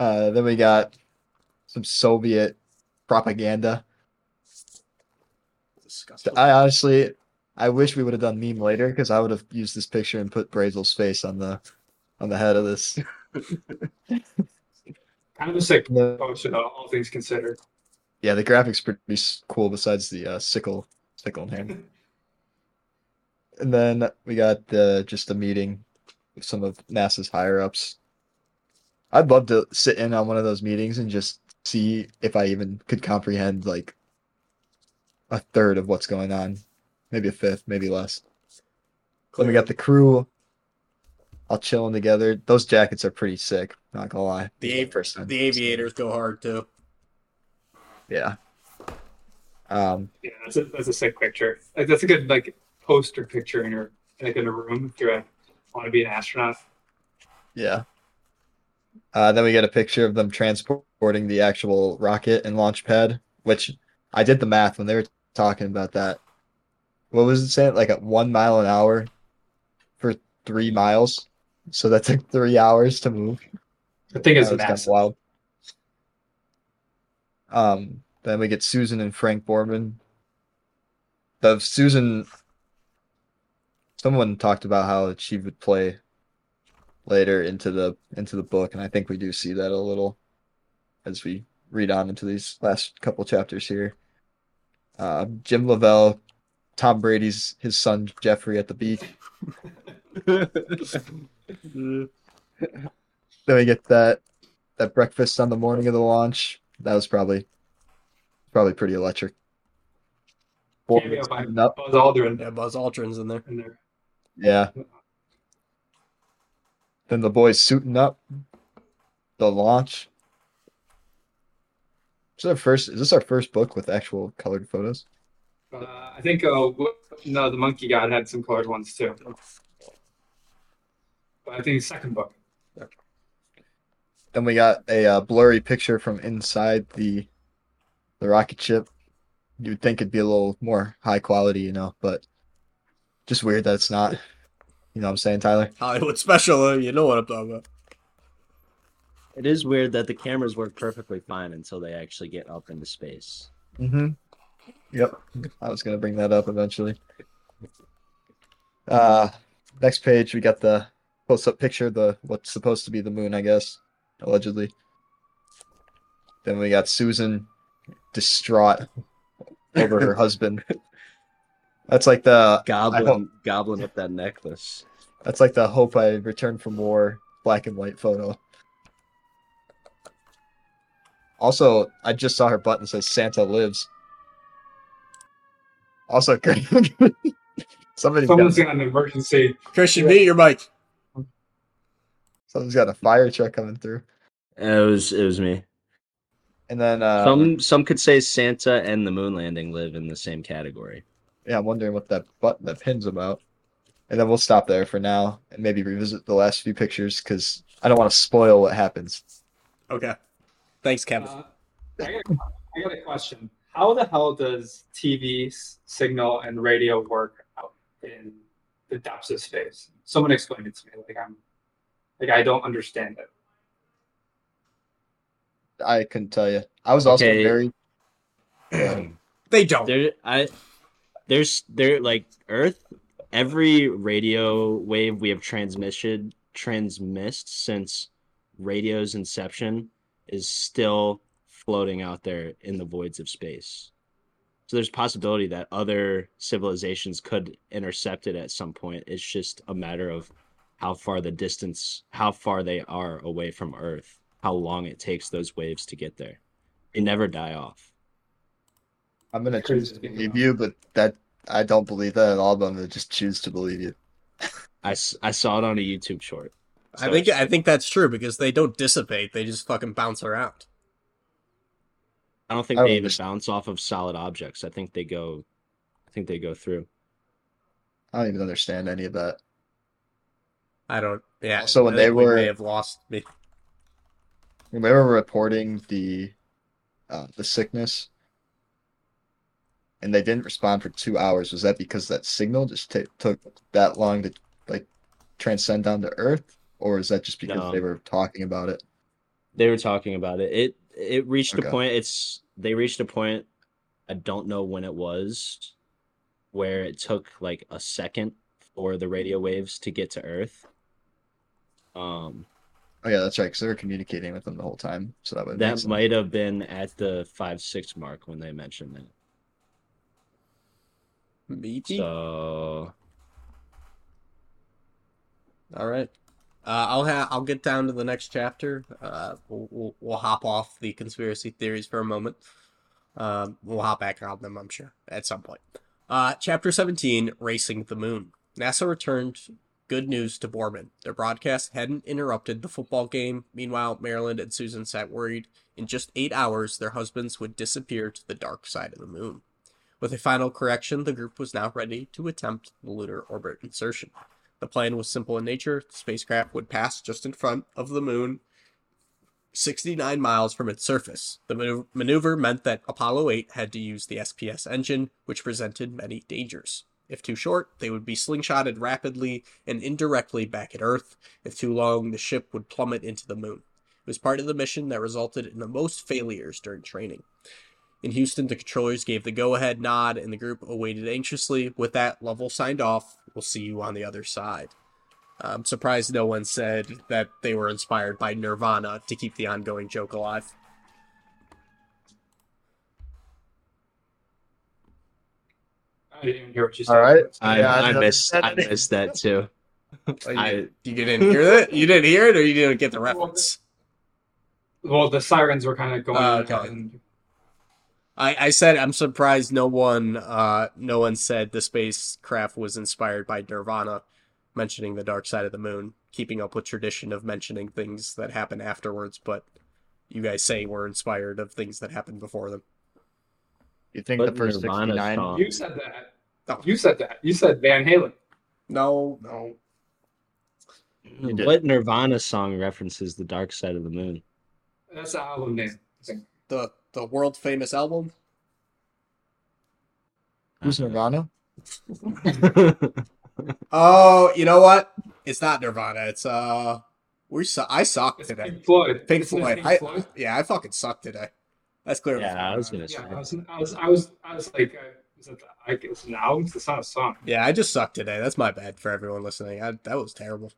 Uh, then we got some Soviet propaganda. Disgusting. I honestly, I wish we would have done meme later because I would have used this picture and put Brazel's face on the on the head of this. Kind of a sick poster, all things considered. Yeah, the graphics pretty cool. Besides the uh, sickle, sickle in hand. And then we got the just a meeting with some of NASA's higher ups. I'd love to sit in on one of those meetings and just see if I even could comprehend like a third of what's going on, maybe a fifth, maybe less. Clear. Then we got the crew all chilling together. Those jackets are pretty sick. Not gonna lie. The av- the aviators go hard too. Yeah. Um, yeah, that's a that's a sick picture. Like, that's a good like poster picture in your like in a room if you want to be an astronaut. Yeah. Uh, then we get a picture of them transporting the actual rocket and launch pad, which I did the math when they were talking about that. What was it saying? Like at one mile an hour for three miles. So that took three hours to move. The thing is massive. Kind of wild. Um, then we get Susan and Frank Borman. The Susan, someone talked about how she would play later into the into the book, and I think we do see that a little as we read on into these last couple chapters here. Uh, Jim Lovell, Tom Brady's his son Jeffrey at the beach. Then we get that that breakfast on the morning of the launch. That was probably probably pretty electric. Yeah, Buzz Aldrin. Yeah, Buzz Aldrin's in there. In there. Yeah. Then the boys suiting up, the launch. Is our first? Is this our first book with actual colored photos? Uh, I think. Uh, no, the Monkey God had some colored ones too. But I think it's second book. Okay. Then we got a uh, blurry picture from inside the the rocket ship. You'd think it'd be a little more high quality, you know, but just weird that it's not. You know what I'm saying, Tyler? Hollywood special, you know what I'm talking about. It is weird that the cameras work perfectly fine until they actually get up into space. Mm-hmm. Yep. I was going to bring that up eventually. Uh, next page, we got the close-up picture of the, what's supposed to be the moon, I guess, allegedly. Then we got Susan distraught over her husband. That's like the goblin hope, goblin with that necklace. That's like the hope I return for more black and white photo. Also, I just saw her button says Santa lives. Also, somebody someone's got, got an emergency. Christian, mute your mic. Someone's got a fire truck coming through. It was it was me. And then uh, some some could say Santa and the moon landing live in the same category. Yeah, I'm wondering what that button that pin's about. And then we'll stop there for now and maybe revisit the last few pictures because I don't want to spoil what happens. Okay. Thanks, Kevin. Uh, I, got, I got a question. How the hell does T V signal and radio work out in the depths of space. Someone explained it to me. Like I'm, like I don't understand it. I couldn't tell you. I was also okay. very. Um, they don't. There, I. There's there like Earth. Every radio wave we have transmitted transmissed since radio's inception is still floating out there in the voids of space. So there's a possibility that other civilizations could intercept it at some point. It's just a matter of how far the distance, how far they are away from Earth, how long it takes those waves to get there. They never die off. I'm going to choose to believe you, but that I don't believe that at all, but I'm going to just choose to believe you. I, I saw it on a YouTube short. So I think I think that's true because they don't dissipate. They just fucking bounce around. I don't think I don't they even understand. bounce off of solid objects. I think they go, I think they go through. I don't even understand any of that. I don't. Yeah. So when they were, they have lost me. When they were reporting the, uh, the sickness, and they didn't respond for two hours. Was that because that signal just t- took that long to like transcend down to Earth, or is that just because no. they were talking about it? They were talking about it. It. It reached okay. a point, it's, they reached a point, I don't know when it was, where it took like a second for the radio waves to get to Earth. Um, oh yeah, that's right, because they were communicating with them the whole time. So that would That might have been at the five six mark when they mentioned that. Maybe? So... All right. Uh, I'll ha- I'll get down to the next chapter. Uh, we'll, we'll we'll hop off the conspiracy theories for a moment. Uh, we'll hop back on them, I'm sure, at some point. Uh, chapter seventeen, Racing the Moon. NASA returned good news to Borman. Their broadcast hadn't interrupted the football game. Meanwhile, Marilyn and Susan sat worried. In just eight hours, their husbands would disappear to the dark side of the moon. With a final correction, the group was now ready to attempt the lunar orbit insertion. The plan was simple in nature. The spacecraft would pass just in front of the moon, sixty-nine miles from its surface. The maneuver meant that Apollo eight had to use the S P S engine, which presented many dangers. If too short, they would be slingshotted rapidly and indirectly back at Earth. If too long, the ship would plummet into the moon. It was part of the mission that resulted in the most failures during training. In Houston, the controllers gave the go-ahead nod, and the group awaited anxiously. With that, Lovell signed off. We'll see you on the other side. I'm surprised no one said that they were inspired by Nirvana to keep the ongoing joke alive. I didn't even hear what you said. All right. I, yeah, I, I, missed, I missed that, too. Oh, you, I, you didn't hear that? You didn't hear it, or you didn't get the reference? Well, the sirens were kind of going uh, okay. on. I, I said I'm surprised no one uh, no one said the spacecraft was inspired by Nirvana, mentioning the dark side of the moon, keeping up with tradition of mentioning things that happen afterwards, but you guys say we're inspired of things that happened before them. You think but the first sixty-nine... You said that. No. You said that. You said Van Halen. No, no. What Nirvana song references the dark side of the moon? That's the album name. The... The world famous album. Who's Nirvana? Oh, you know what? It's not Nirvana. It's uh, we su- I sucked it's today. Pink Floyd. Pink Floyd. Pink Floyd. I, yeah, I fucking sucked today. That's clear. Yeah, I was gonna say. Yeah, I was, I was, I was, I was like, uh, is it, I, it's an album. It's not a song. Yeah, I just sucked today. That's my bad for everyone listening. I, that was terrible.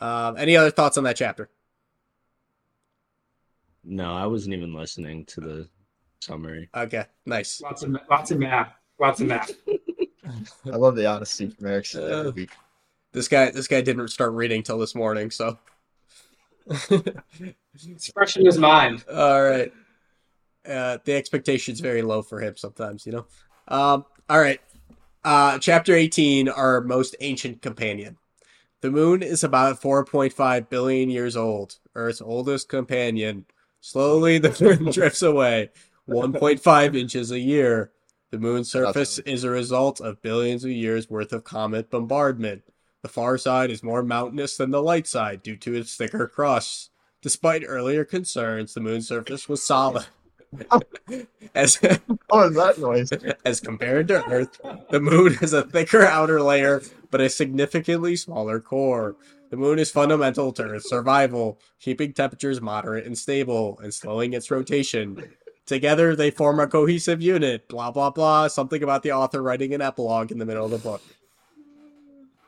Um, any other thoughts on that chapter? No, I wasn't even listening to the summary. Okay, nice. Lots of lots of math. Lots of math. I love the honesty from Eric every week. This guy, this guy didn't start reading till this morning, so it's fresh in his mind. All right. Uh, the expectation's very low for him sometimes, you know. Um, all right. Uh, chapter eighteen, our most ancient companion. The moon is about four point five billion years old. Earth's oldest companion. Slowly, the moon drifts away, one point five inches a year. The moon's surface That's is a result of billions of years' worth of comet bombardment. The far side is more mountainous than the light side due to its thicker crust. Despite earlier concerns, the moon's surface was solid. As, oh, that noise. As compared to Earth, the moon has a thicker outer layer, but a significantly smaller core. The moon is fundamental to Earth's survival, keeping temperatures moderate and stable, and slowing its rotation. Together, they form a cohesive unit. Blah, blah, blah. Something about the author writing an epilogue in the middle of the book.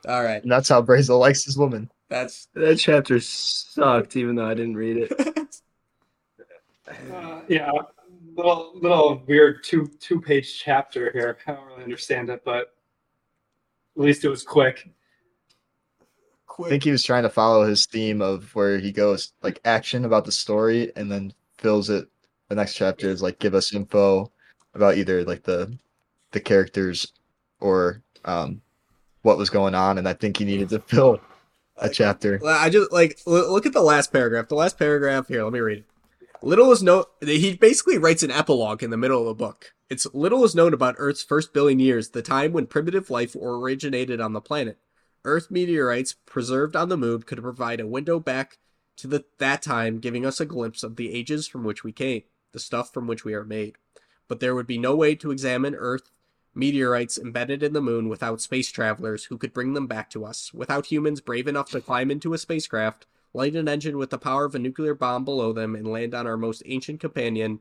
All right. And that's how Brazel likes his woman. That's That chapter sucked, even though I didn't read it. uh, yeah. Little little weird two two page chapter here. I don't really understand it, but at least it was quick. Quick. I think he was trying to follow his theme of where he goes like action about the story and then fills it. The next chapter is like give us info about either like the the characters or um what was going on, and I think he needed to fill a chapter. I just like look at the last paragraph. The last paragraph here. Let me read it. Little is known. He basically writes an epilogue in the middle of the book. It's little is known about Earth's first billion years, the time when primitive life originated on the planet. Earth meteorites preserved on the moon could provide a window back to the, that time, giving us a glimpse of the ages from which we came, the stuff from which we are made. But there would be no way to examine Earth meteorites embedded in the moon without space travelers who could bring them back to us, without humans brave enough to climb into a spacecraft, light an engine with the power of a nuclear bomb below them, and land on our most ancient companion.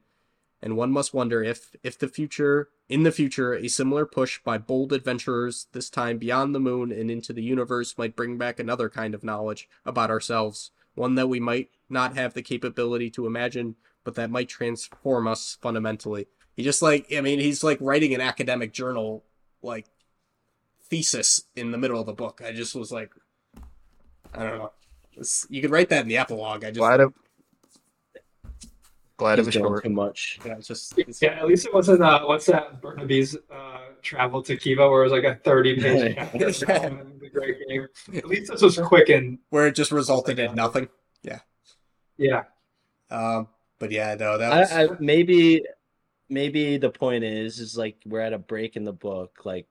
And one must wonder if, if the future, in the future, a similar push by bold adventurers, this time beyond the moon and into the universe, might bring back another kind of knowledge about ourselves, one that we might not have the capability to imagine, but that might transform us fundamentally. He just like, I mean, he's like writing an academic journal, like, thesis in the middle of the book. I just was like, I don't know. You could write that in the epilogue. I just glad, of, glad it was short. Too much. Yeah, it's just, it's, yeah, at least it wasn't. Uh, what's that? Burnaby's uh, travel to Kiva, where it was like a thirty-page chapter. The great game. At least this was quick and where it just resulted in nothing. Yeah. Yeah. Um, but yeah, no, that was... I, I, maybe, maybe the point is, is like we're at a break in the book. Like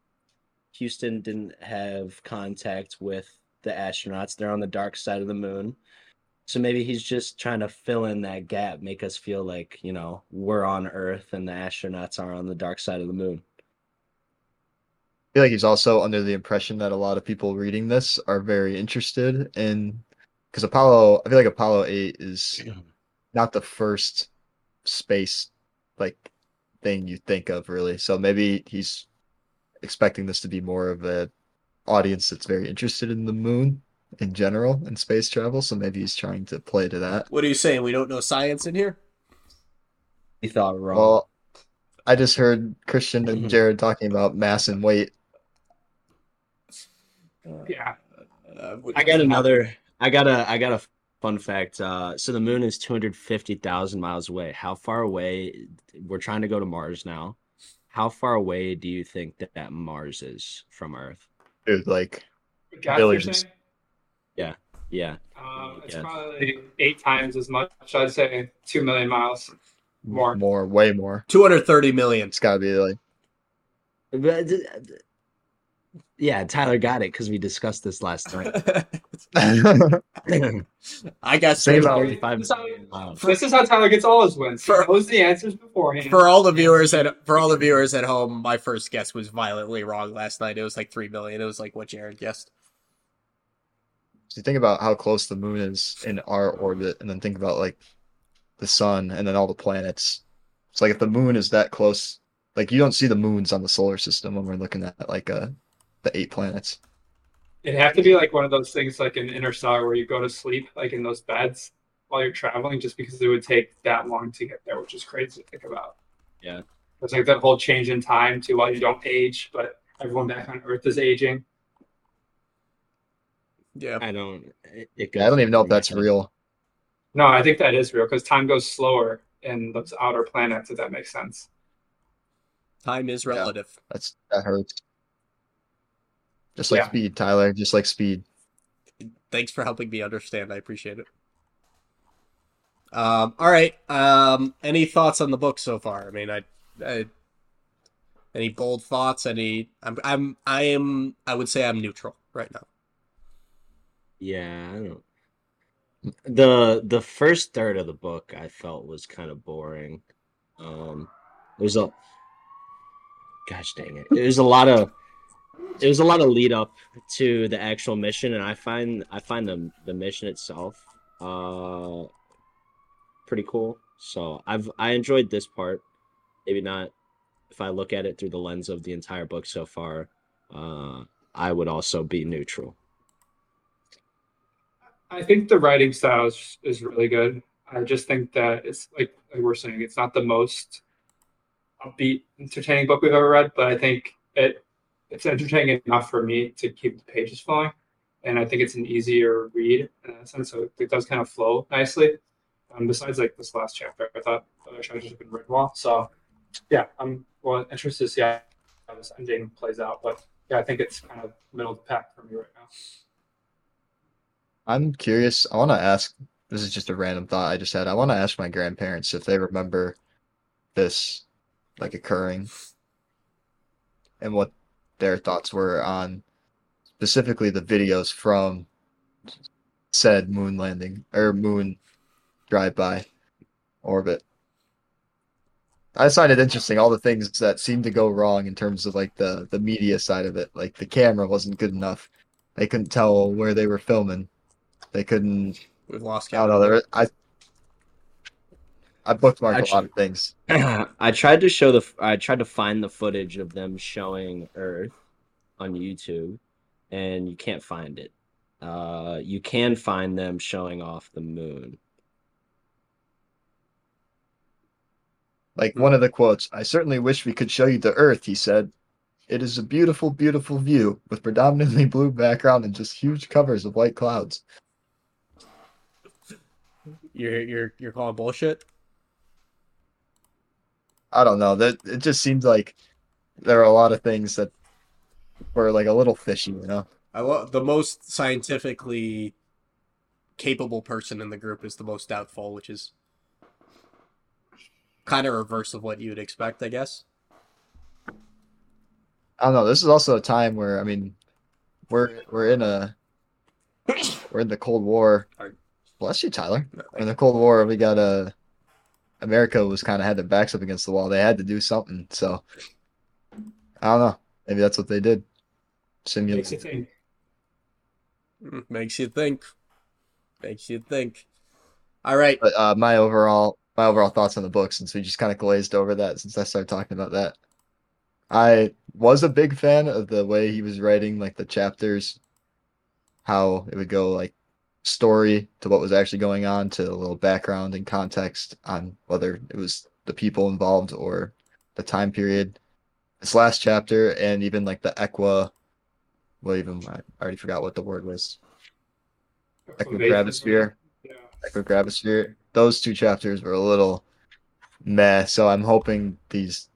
Houston didn't have contact with the astronauts. They're on the dark side of the moon, so maybe he's just trying to fill in that gap, make us feel like, you know, we're on Earth and the astronauts are on the dark side of the moon. I feel like he's also under the impression that a lot of people reading this are very interested in, because Apollo, I feel like Apollo eight is not the first space like thing you think of, really. So maybe he's expecting this to be more of a audience that's very interested in the moon in general and space travel, so maybe he's trying to play to that. What are you saying? We don't know science in here? You thought wrong. Well, I just heard Christian and Jared talking about mass and weight. Yeah, uh, I got another. I got a. I got a fun fact. Uh, so the moon is two hundred fifty thousand miles away. How far away? We're trying to go to Mars now. How far away do you think that, that Mars is from Earth? Dude, like villages. Yeah, yeah. Um, it's probably eight times as much. I'd say two million miles more. More, way more. Two hundred thirty million. It's gotta be like. Yeah, Tyler got it because we discussed this last night. I got saved thirty-five million miles. This is how Tyler gets all his wins. For, he knows the answers beforehand. For all the viewers at for all the viewers at home, my first guess was violently wrong last night. It was like three million. It was like what Jared guessed. So you think about how close the moon is in our orbit, and then think about like the sun and then all the planets. It's like if the moon is that close, like you don't see the moons on the solar system when we're looking at like a. The eight planets. It'd have to be like one of those things like an Interstellar where you go to sleep like in those beds while you're traveling, just because it would take that long to get there, which is crazy to think about. Yeah. It's like that whole change in time too, while you don't age, but everyone back on Earth is aging. Yeah. I don't it, it I don't even know if that's real. No, I think that is real because time goes slower in those outer planets, if that makes sense. Time is relative. Yeah, that's that hurts. Just like yeah. speed, Tyler. Just like speed. Thanks for helping me understand. I appreciate it. Um, all right. Um, any thoughts on the book so far? I mean, I, I any bold thoughts? Any? I'm. I'm. I am. I would say I'm neutral right now. Yeah. I don't. The the first third of the book I felt was kind of boring. Um, there's a, gosh dang it, there's a lot of, there's a lot of lead up to the actual mission, and I find I find the the mission itself uh pretty cool. So I've I enjoyed this part. Maybe not if I look at it through the lens of the entire book so far. Uh, I would also be neutral. I think the writing style is, is really good. I just think that it's like, like we're saying, it's not the most upbeat, entertaining book we've ever read, but I think it it's entertaining enough for me to keep the pages flowing. And I think it's an easier read in that sense. So it does kind of flow nicely. Um, besides like this last chapter, I thought the other chapters have been written well. So yeah, I'm well interested to see how this ending plays out. But yeah, I think it's kind of middle of the pack for me right now. I'm curious. I want to ask, this is just a random thought I just had. I want to ask my grandparents if they remember this like occurring and what their thoughts were on specifically the videos from said moon landing or moon drive-by orbit. I just find it interesting, all the things that seem to go wrong in terms of like the, the media side of it. Like the camera wasn't good enough. They couldn't tell where they were filming. They couldn't. We've lost out other. I I bookmarked I tr- a lot of things. I tried to show the. I tried to find the footage of them showing Earth on YouTube, and you can't find it. Uh, you can find them showing off the moon. Like one of the quotes, "I certainly wish we could show you the Earth," he said. "It is a beautiful, beautiful view with predominantly blue background and just huge covers of white clouds." You're you're you're calling bullshit? I don't know. That it just seems like there are a lot of things that were like a little fishy, you know. I love the most scientifically capable person in the group is the most doubtful, which is kind of reverse of what you would expect, I guess. I don't know. This is also a time where, I mean, we're we're in a we're in the Cold War. Bless you, Tyler. We're in the Cold War, we got a America was kind of had their backs up against the wall. They had to do something. So I don't know. Maybe that's what they did. Simulate. Makes you think. Makes you think. Makes you think. All right. But uh, my overall my overall thoughts on the book, since we just kind of glazed over that, since I started talking about that. I was a big fan of the way he was writing, like the chapters, how it would go like story to what was actually going on to a little background and context on whether it was the people involved or the time period. This last chapter and even like the Equa, well, even I already forgot what the word was. Equa Gravisphere. Yeah. Equa Gravisphere. Those two chapters were a little meh, so I'm hoping these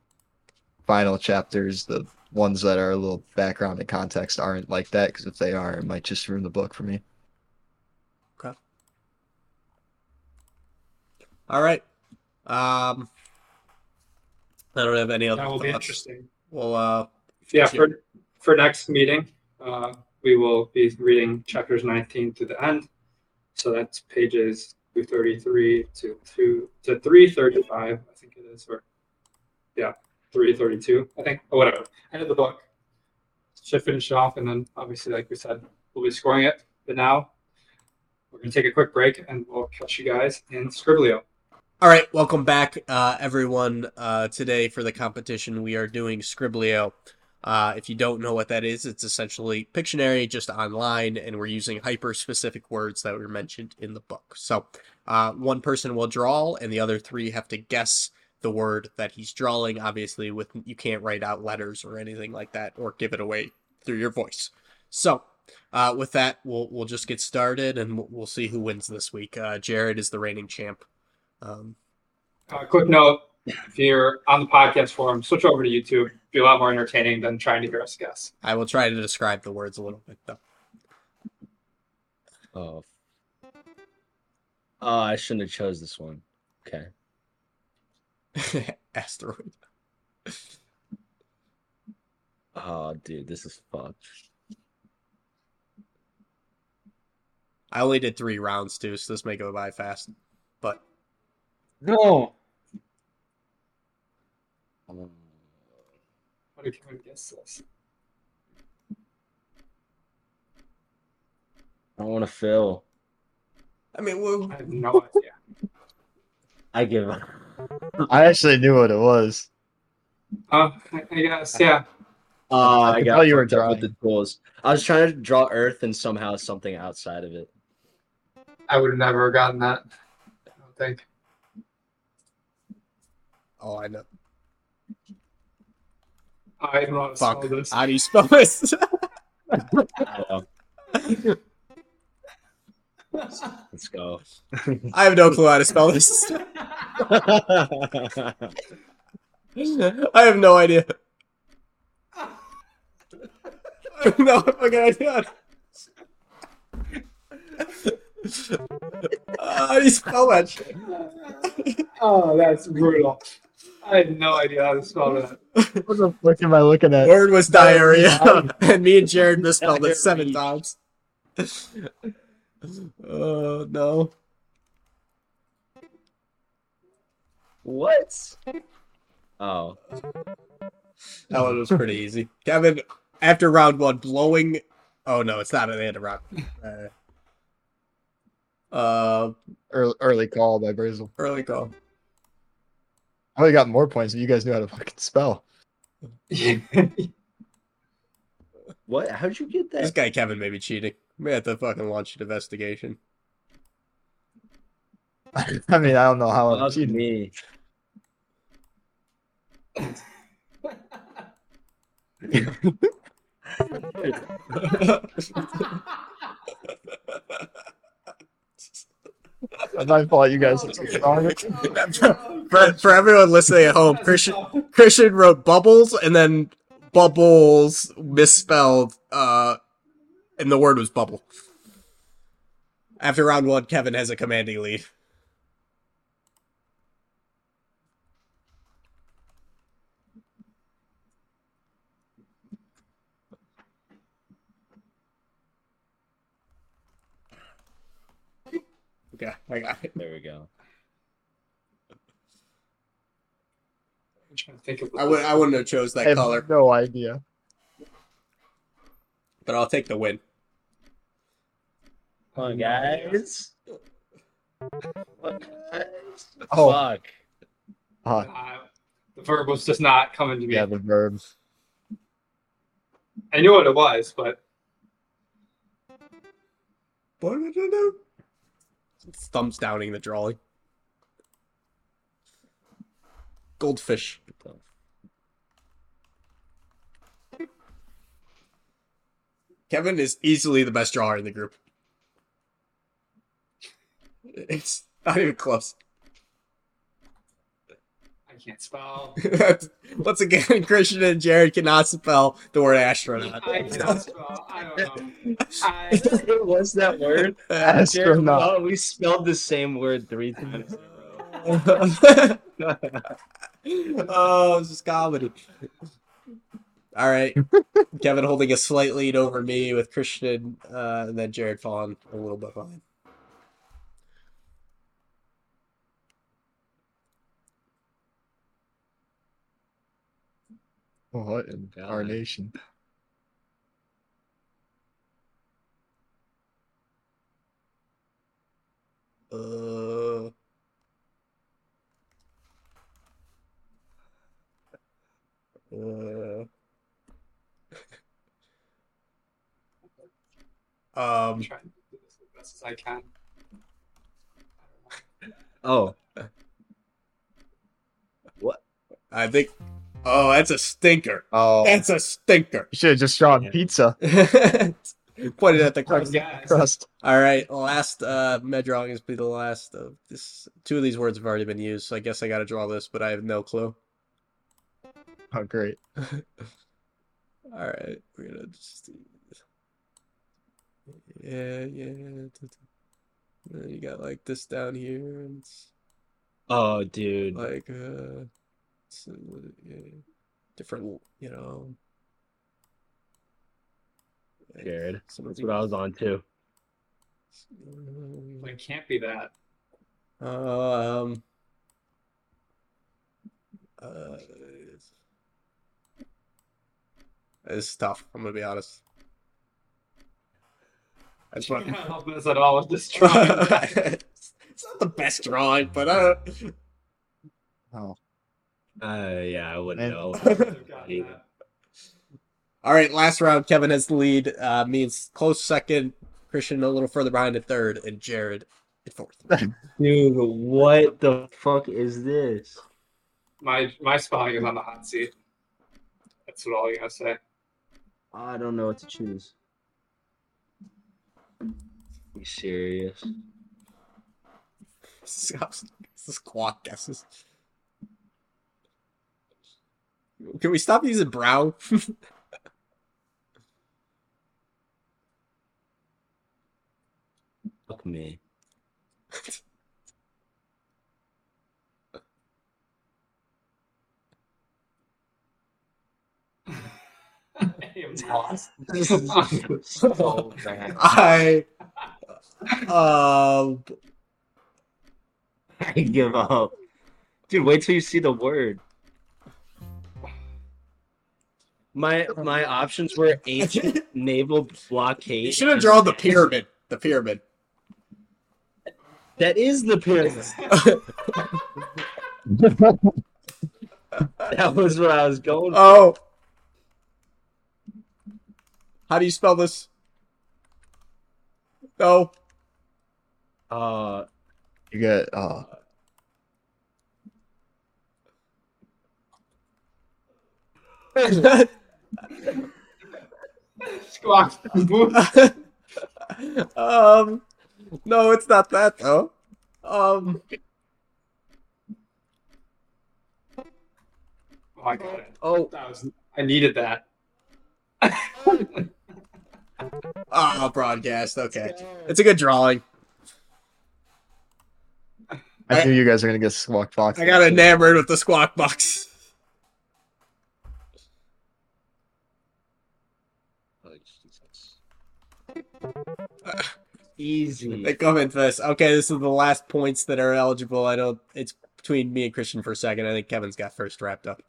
final chapters, the ones that are a little background and context, aren't like that, because if they are, it might just ruin the book for me. Okay. All right. Um, I don't have any other that will thoughts. Be interesting. Well, uh, yeah, for, for next meeting, uh, we will be reading chapters nineteen to the end. So that's pages two thirty-three to two to three thirty-five, I think it is. Or yeah. three thirty-two, I think, or whatever. End of the book. Should finish it off, and then obviously, like we said, we'll be scoring it. But now, we're going to take a quick break, and we'll catch you guys in Scribbl dot i o. All right, welcome back, uh, everyone. Uh, today for the competition, we are doing Scribbl dot i o. Uh, if you don't know what that is, it's essentially Pictionary just online, and we're using hyper-specific words that were mentioned in the book. So uh, one person will draw, and the other three have to guess the word that he's drawing. Obviously, with you can't write out letters or anything like that, or give it away through your voice. So, uh, with that, we'll we'll just get started, and we'll, we'll see who wins this week. Uh, Jared is the reigning champ. Um, uh, quick note: if you're on the podcast forum, switch over to YouTube. It'd be a lot more entertaining than trying to hear us guess. I will try to describe the words a little bit, though. Oh, oh! I shouldn't have chose this one. Okay. Asteroid. Oh, dude, this is fucked. I only did three rounds, too, so this may go by fast. But no, What if you could guess this? I don't want to fail. I mean, well, I have no idea. I give up. I actually knew what it was. Uh, I guess, yeah. Uh, I, I got you were drawing the tools. I was trying to draw Earth and somehow something outside of it. I would have never gotten that. I don't think. Oh, I know. I don't know how to spell this. How do you spell this? I don't know. Let's go. I have no clue how to spell this. I have no idea. I have no fucking idea. Uh, how do you spell that shit? Oh, that's brutal. I had no idea how to spell that. What the fuck am I looking at? Word was diarrhea, and me and Jared misspelled it seven times. Oh, uh, no. What? Oh. That one was pretty easy. Kevin, after round one, blowing... Oh, no, it's not an end of round. Uh, uh, early, early call by Brazel. Early call. I would have gotten more points if you guys knew how to fucking spell. What? How'd you get that? This guy, Kevin, may be cheating. We have to fucking launch an investigation. I mean, I don't know how much you need. I thought you guys were wrong. For, for everyone listening at home, Christian, Christian wrote bubbles and then bubbles misspelled. Uh, And the word was bubble. After round one, Kevin has a commanding lead. Okay, I got it. There we go. I'm trying to think of I, would, I wouldn't have chose that I have color. No idea. But I'll take the win. Come on, guys. What? Oh. Fuck. Uh, the verb was just not coming to me. Yeah, the verb. I knew what it was, but... It's thumbs downing the drawing. Goldfish. Kevin is easily the best drawer in the group. It's not even close. I can't spell. Once again, Christian and Jared cannot spell the word astronaut. I cannot spell. I don't know. I... What's that word? Astronaut. Jared, oh, we spelled the same word three times in a row. Oh, this is comedy. All right, Kevin holding a slight lead over me with Christian, uh, and then Jared falling a little bit behind. What in our nation? Uh. Uh. Um, I'm trying to do this as best as I can. Oh. What? I think... Oh, that's a stinker. Oh. That's a stinker. You should have just drawn yeah. pizza. Pointed at the crust. Yeah, crust. All right, last uh, med drawing is the last of this. Two of these words have already been used, so I guess I gotta draw this, but I have no clue. Oh, great. All right, we're gonna just... Yeah, yeah. You got like this down here. And it's, oh, dude. Like, uh, it's, yeah, different, you know. Jared, that's what I was on too. It can't be that. Um. Uh. is tough. I'm gonna be honest. That's what. Not help us at all with this drawing. It's not the best drawing, but I don't. Oh. Uh, yeah, I wouldn't and... know. I all right, last round. Kevin has the lead. Uh, means close second. Christian a little further behind at third, and Jared at fourth. Dude, what the fuck is this? My my spelling is on the hot seat. That's what all you gotta say. I don't know what to choose. Are you serious? This is clock guesses. Can we stop using brown? Fuck me. so I um I give up. Dude, wait till you see the word. My my options were ancient naval blockade. You should have drawn the pyramid. The pyramid. That is the pyramid. That was what I was going for. Oh. How do you spell this? No. Uh, you got uh. Squawk. um, no, it's not that though. Um. Oh, I got it. Oh, that was, I needed that. Ah, oh, broadcast. Okay, it's a good drawing. I knew you guys are gonna get Squawk Box. I got enamored with the Squawk Box. Easy. They come in first. Okay, this is the last points that are eligible. I know it's between me and Christian for a second. I think Kevin's got first wrapped up.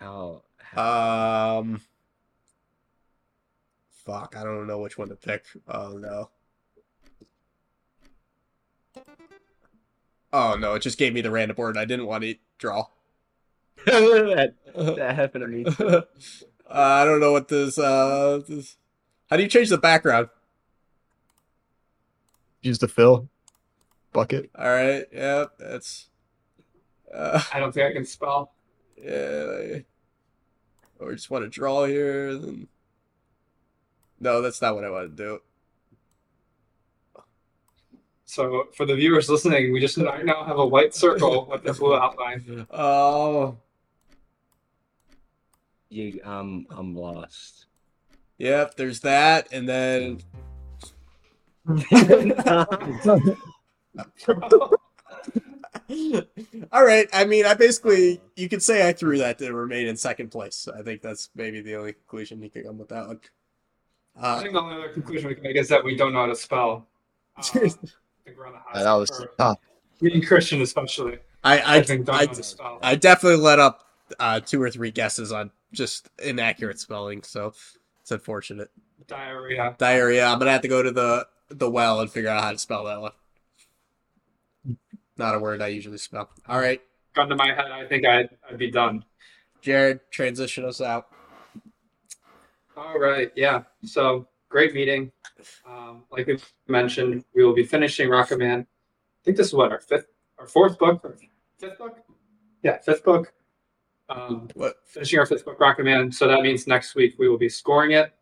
Oh. Um. Fuck, I don't know which one to pick. Oh, no. Oh, no, it just gave me the random word. I didn't want to draw. that, that happened to me. uh, I don't know what this, uh, this... How do you change the background? Use the fill bucket. All right, yeah, that's... Uh, I don't think I can spell. Yeah, or just want to draw here, then... No, that's not what I wanted to do. So, for the viewers listening, we just right now have a white circle with the blue outline. Oh. You, um, I'm lost. Yep, there's that, and then... All right, I mean, I basically... You could say I threw that to remain in second place. I think that's maybe the only conclusion you can come with that one. Uh, I think the only other conclusion we can make is that we don't know how to spell. Uh, I think we're on the high that was tough. Me and Christian especially. I I, I, think I, I, I definitely let up uh, two or three guesses on just inaccurate spelling, so it's unfortunate. Diarrhea. Diarrhea. I'm gonna have to go to the the well and figure out how to spell that one. Not a word I usually spell. All right. Gun to my head, I think I'd I'd be done. Jared, transition us out. All right, yeah. So, great meeting. Um, like we mentioned, we will be finishing Rocket Man. I think this is what, our fifth, our fourth book? Or fifth book? Yeah, fifth book. Um, what? Finishing our fifth book, Rocket Man. So, that means next week we will be scoring it,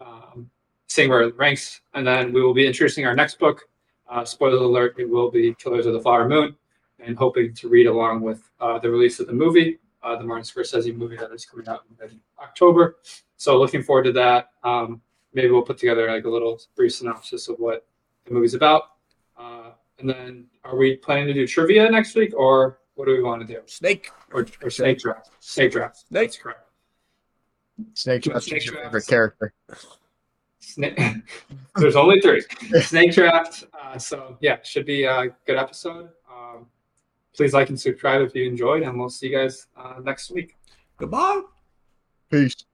um, seeing where it ranks, and then we will be introducing our next book. Uh, spoiler alert, it will be Killers of the Flower Moon, and hoping to read along with uh, the release of the movie, uh, the Martin Scorsese movie that is coming out in October. So looking forward to that. Um, maybe we'll put together like a little brief synopsis of what the movie's about. Uh, and then are we planning to do trivia next week, or what do we want to do? Snake. Or, or snake draft. Snake draft. Snake. That's correct. Snake draft is your favorite character. Snake. There's only three. Snake draft. Uh, so yeah, should be a good episode. Um, please like and subscribe if you enjoyed, and we'll see you guys uh, next week. Goodbye. Peace.